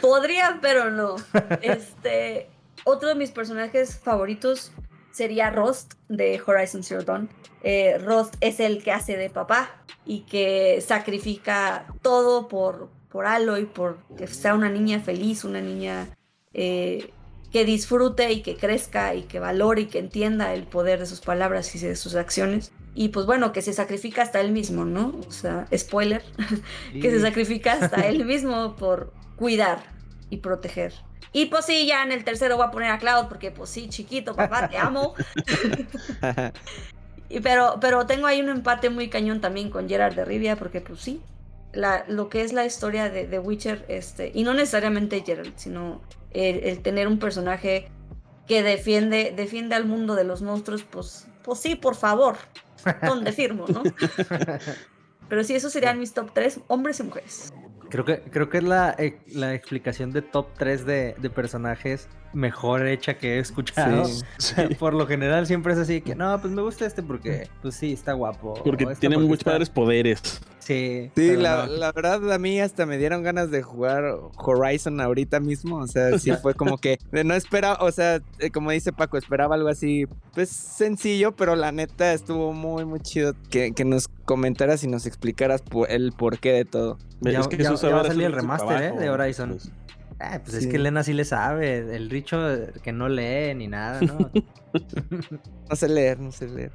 Podría, pero no. Este, otro de mis personajes favoritos sería Rost de Horizon Zero Dawn. Eh, Rost es el que hace de papá y que sacrifica todo por, por Aloy, por que sea una niña feliz, una niña eh, que disfrute y que crezca y que valore y que entienda el poder de sus palabras y de sus acciones. Y pues bueno, que se sacrifica hasta él mismo, ¿no? O sea, spoiler, sí. Que se sacrifica hasta él mismo por cuidar y proteger. Y pues sí, ya en el tercero voy a poner a Cloud porque pues sí, chiquito, papá, te amo. y pero, pero tengo ahí un empate muy cañón también con Gerard de Rivia porque pues sí, la, lo que es la historia de The Witcher, este, y no necesariamente Gerard, sino el, el tener un personaje que defiende, defiende al mundo de los monstruos, pues, pues sí, por favor. ¿Dónde firmo, no? Pero sí, esos serían mis top tres, hombres y mujeres. Creo que, creo que es la, la explicación de top tres de, de personajes mejor hecha que he escuchado. Sí, sí. Por lo general siempre es así que, no, pues me gusta este porque, pues sí, está guapo. Porque tiene porque muchos está... padres poderes. Sí, sí la, no. la verdad a mí hasta me dieron ganas de jugar Horizon ahorita mismo. O sea, sí fue como que no esperaba, o sea, como dice Paco, esperaba algo así, pues sencillo, pero la neta estuvo muy, muy chido que, que nos comentaras y nos explicaras por el porqué de todo. Ya, es que ya, ya va a salir el remaster trabajo, ¿eh? De Horizon. Pues. Ah, pues sí. Es que Lena sí le sabe, el Richo que no lee ni nada, ¿no? No sé leer, no sé leer.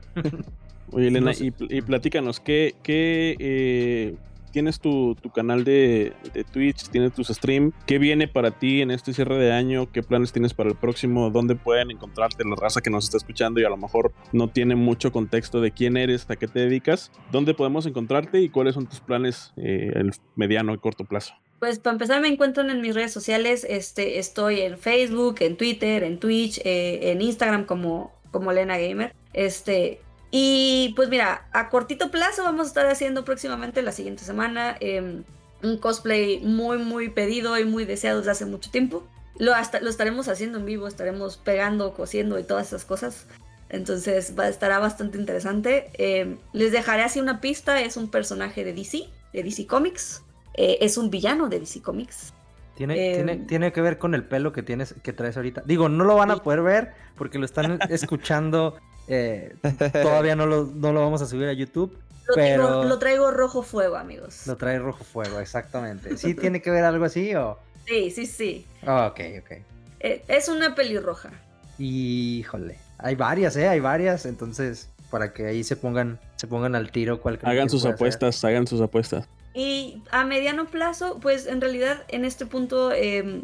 Oye, Lena, no sé. y, y platícanos, ¿qué, qué eh, tienes tu, tu canal de, de Twitch, tienes tus streams? ¿Qué viene para ti en este cierre de año? ¿Qué planes tienes para el próximo? ¿Dónde pueden encontrarte la raza que nos está escuchando y a lo mejor no tiene mucho contexto de quién eres, a qué te dedicas? ¿Dónde podemos encontrarte y cuáles son tus planes eh, el mediano y corto plazo? Pues para empezar me encuentran en mis redes sociales, este, estoy en Facebook, en Twitter, en Twitch, eh, en Instagram como, como Lena Gamer. Este, y pues mira, a cortito plazo vamos a estar haciendo próximamente la siguiente semana eh, un cosplay muy muy pedido y muy deseado desde hace mucho tiempo. Lo, hasta, lo estaremos haciendo en vivo, estaremos pegando, cosiendo y todas esas cosas. Entonces va, estará bastante interesante. Eh, les dejaré así una pista, es un personaje de D C, de D C Comics. Eh, es un villano de D C Comics. Tiene, eh, tiene, tiene que ver con el pelo que tienes, que traes ahorita. Digo, no lo van a poder ver porque lo están escuchando. Eh, todavía no lo, no lo vamos a subir a YouTube. Lo, pero... traigo, lo traigo rojo fuego, amigos. Lo trae rojo fuego, exactamente. ¿Sí tiene que ver algo así o...? Sí, sí, sí. Oh, ok, ok. Eh, es una pelirroja. Híjole. Hay varias, ¿eh? Hay varias, entonces... para que ahí se pongan, se pongan al tiro. Hagan sus apuestas, hacer. hagan sus apuestas. Y a mediano plazo, pues en realidad en este punto eh,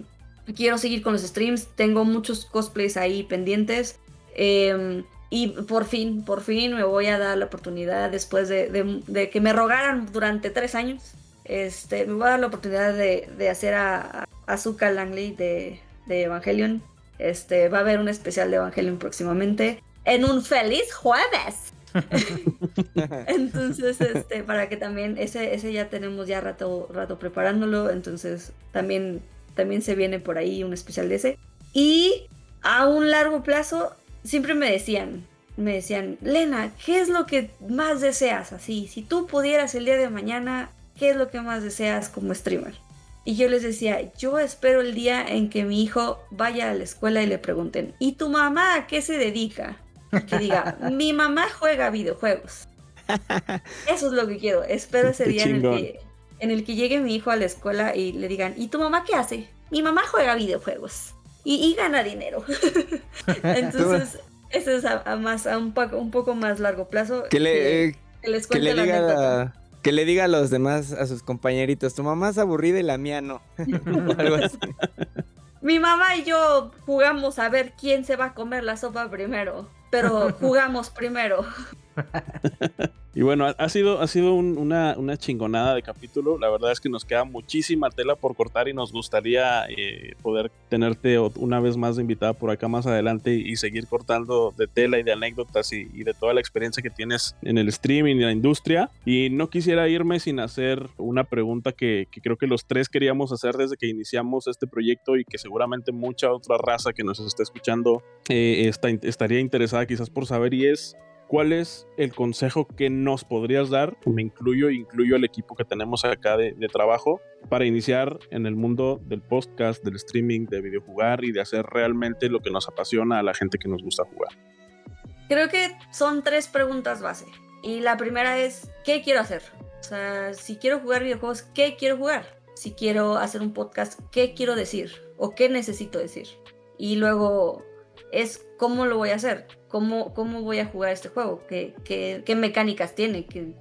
quiero seguir con los streams. Tengo muchos cosplays ahí pendientes. Eh, y por fin, por fin me voy a dar la oportunidad, después de, de, de que me rogaran durante tres años, este, me voy a dar la oportunidad de, de hacer a, a Azuka Langley de, de Evangelion. Este, va a haber un especial de Evangelion próximamente. En un feliz jueves. Entonces, este, para que también, ese, ese ya tenemos ya rato, rato preparándolo. Entonces, también, también se viene por ahí un especial de ese. Y a un largo plazo, siempre me decían, me decían, Lena, ¿qué es lo que más deseas? Así, si tú pudieras el día de mañana, ¿qué es lo que más deseas como streamer? Y yo les decía, yo espero el día en que mi hijo vaya a la escuela y le pregunten, ¿y tu mamá a qué se dedica? Que diga, mi mamá juega videojuegos. Eso es lo que quiero. Espero ese día en el, que, en el que llegue mi hijo a la escuela y le digan, ¿y tu mamá qué hace? Mi mamá juega videojuegos y, y gana dinero. Entonces, eso es a, a más, a un, poco, un poco más largo plazo. Que le, eh, que les cuente que le diga la anécdota. Que le diga a los demás, a sus compañeritos, tu mamá es aburrida y la mía no. Algo así. Mi mamá y yo jugamos a ver quién se va a comer la sopa primero. Pero jugamos primero. Y bueno, ha sido, ha sido un, una, una chingonada de capítulo. La verdad es que nos queda muchísima tela por cortar y nos gustaría eh, poder tenerte una vez más de invitada por acá más adelante y seguir cortando de tela y de anécdotas y, y de toda la experiencia que tienes en el streaming y en la industria. Y no quisiera irme sin hacer una pregunta que, que creo que los tres queríamos hacer desde que iniciamos este proyecto y que seguramente mucha otra raza que nos está escuchando eh, está, estaría interesada quizás por saber, y es... ¿cuál es el consejo que nos podrías dar? Me incluyo, incluyo al equipo que tenemos acá de, de trabajo para iniciar en el mundo del podcast, del streaming, de videojugar y de hacer realmente lo que nos apasiona a la gente que nos gusta jugar. Creo que son tres preguntas base. Y la primera es, ¿qué quiero hacer? O sea, si quiero jugar videojuegos, ¿qué quiero jugar? Si quiero hacer un podcast, ¿qué quiero decir? ¿O qué necesito decir? Y luego es, ¿cómo lo voy a hacer? ¿Cómo, cómo voy a jugar este juego? ¿Qué, qué, qué mecánicas tiene? Que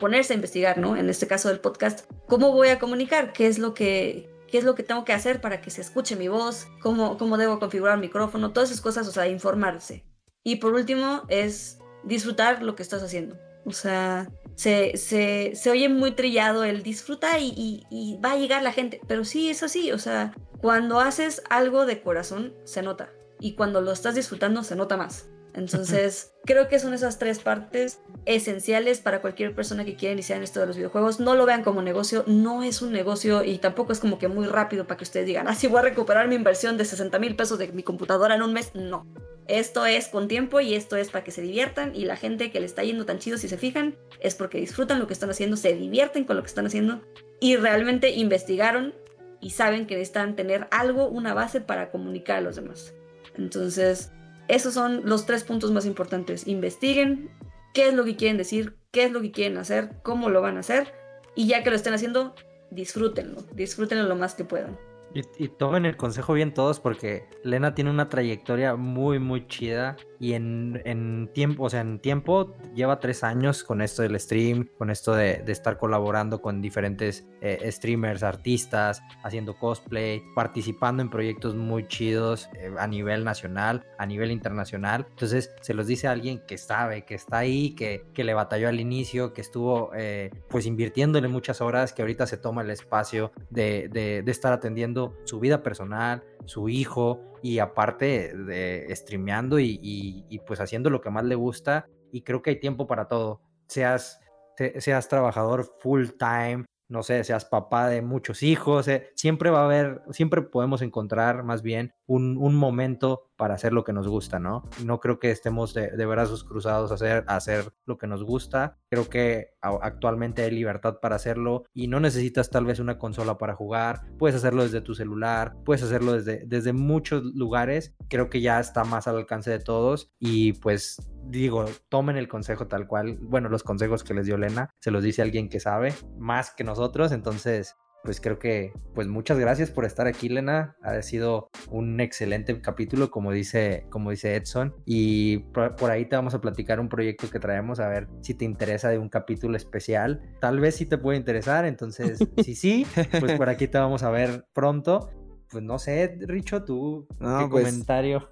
ponerse a investigar, ¿no? En este caso del podcast, ¿cómo voy a comunicar? ¿Qué es lo que, qué es lo que tengo que hacer para que se escuche mi voz? ¿Cómo, cómo debo configurar el micrófono? Todas esas cosas, o sea, informarse. Y por último, es disfrutar lo que estás haciendo. O sea, se, se, se oye muy trillado el disfruta y, y, y va a llegar la gente. Pero sí, es así. O sea, cuando haces algo de corazón, se nota. Y cuando lo estás disfrutando, se nota más. Entonces, creo que son esas tres partes esenciales para cualquier persona que quiera iniciar en esto de los videojuegos. No lo vean como negocio, no es un negocio y tampoco es como que muy rápido para que ustedes digan, ah, sí voy a recuperar mi inversión de sesenta mil pesos de mi computadora en un mes. No, esto es con tiempo y esto es para que se diviertan, y la gente que le está yendo tan chido, si se fijan, es porque disfrutan lo que están haciendo, se divierten con lo que están haciendo y realmente investigaron y saben que necesitan tener algo, una base para comunicar a los demás. Entonces, esos son los tres puntos más importantes. Investiguen qué es lo que quieren decir, qué es lo que quieren hacer, cómo lo van a hacer, y ya que lo estén haciendo, disfrútenlo, disfrútenlo lo más que puedan. Y, y tomen el consejo bien todos, porque Lena tiene una trayectoria muy muy chida y en, en tiempo, o sea, en tiempo lleva tres años con esto del stream, con esto de, de estar colaborando con diferentes eh, streamers, artistas, haciendo cosplay, participando en proyectos muy chidos eh, a nivel nacional, a nivel internacional. Entonces se los dice a alguien que sabe, que está ahí, que, que le batalló al inicio, que estuvo eh, pues invirtiéndole muchas horas, que ahorita se toma el espacio de, de, de estar atendiendo su vida personal, su hijo, y aparte de streameando y, y, y pues haciendo lo que más le gusta. Y creo que hay tiempo para todo, seas, te, seas trabajador full time, no sé, seas papá de muchos hijos, eh, siempre va a haber, siempre podemos encontrar más bien un, un momento para hacer lo que nos gusta, ¿no? No creo que estemos de, de brazos cruzados a hacer, a hacer lo que nos gusta. Creo que actualmente hay libertad para hacerlo y no necesitas tal vez una consola para jugar, puedes hacerlo desde tu celular, puedes hacerlo desde, desde muchos lugares. Creo que ya está más al alcance de todos y pues digo, tomen el consejo tal cual, bueno, los consejos que les dio Lena, se los dice alguien que sabe más que nosotros. Entonces, pues creo que, pues muchas gracias por estar aquí, Lena, ha sido un excelente capítulo, como dice, como dice Edson, y por, por ahí te vamos a platicar un proyecto que traemos, a ver si te interesa, de un capítulo especial, tal vez sí te puede interesar. Entonces, si sí, pues por aquí te vamos a ver pronto. Pues no sé, Richo, tú, no, ¿qué pues, comentario?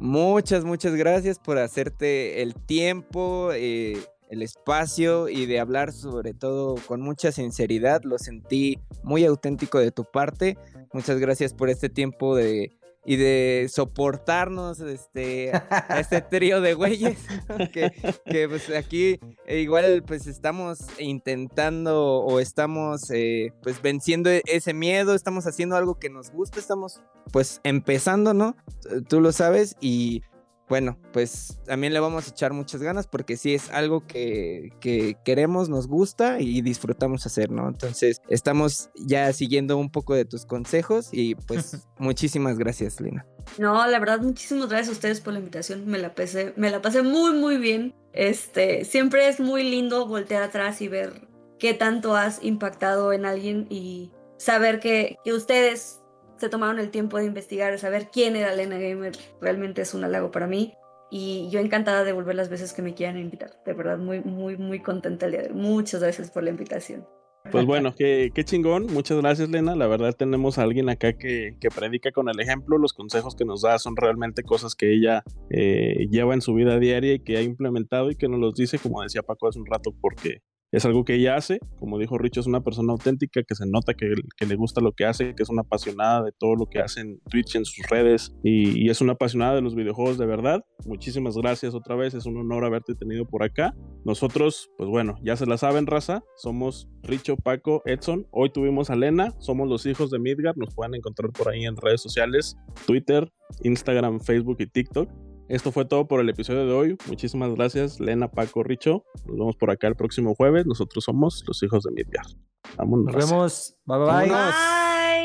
Muchas, muchas gracias por hacerte el tiempo, eh, el espacio y de hablar sobre todo con mucha sinceridad. Lo sentí muy auténtico de tu parte. Muchas gracias por este tiempo de... y de soportarnos este, a este trío de güeyes que, que pues aquí igual pues estamos intentando o estamos eh, pues venciendo ese miedo, estamos haciendo algo que nos gusta, estamos pues empezando, ¿no? Tú lo sabes. Y bueno, pues también le vamos a echar muchas ganas porque sí es algo que, que queremos, nos gusta y disfrutamos hacer, ¿no? Entonces estamos ya siguiendo un poco de tus consejos y pues muchísimas gracias, Lena. No, la verdad, muchísimas gracias a ustedes por la invitación, me la pasé, me la pasé muy muy bien. Este, siempre es muy lindo voltear atrás y ver qué tanto has impactado en alguien y saber que, que ustedes... se tomaron el tiempo de investigar, de saber quién era Lena Gamer. Realmente es un halago para mí y yo encantada de volver las veces que me quieran invitar. De verdad, muy, muy, muy contenta el día de hoy. Muchas gracias por la invitación. Pues bueno, qué, qué chingón. Muchas gracias, Lena. La verdad, tenemos a alguien acá que, que predica con el ejemplo. Los consejos que nos da son realmente cosas que ella eh, lleva en su vida diaria y que ha implementado y que nos los dice, como decía Paco hace un rato, porque... es algo que ella hace, como dijo Richo, es una persona auténtica que se nota que, que le gusta lo que hace, que es una apasionada de todo lo que hace en Twitch, en sus redes, y, y es una apasionada de los videojuegos de verdad. Muchísimas gracias otra vez, es un honor haberte tenido por acá. Nosotros, pues bueno, ya se la saben, raza, somos Richo, Paco, Edson, hoy tuvimos a Lena, somos Los Hijos de Midgard, nos pueden encontrar por ahí en redes sociales, Twitter, Instagram, Facebook y TikTok. Esto fue todo por el episodio de hoy. Muchísimas gracias, Lena, Paco, Richo. Nos vemos por acá el próximo jueves. Nosotros somos Los Hijos de Midgard. Vámonos. Nos vemos. Bye, bye. Bye.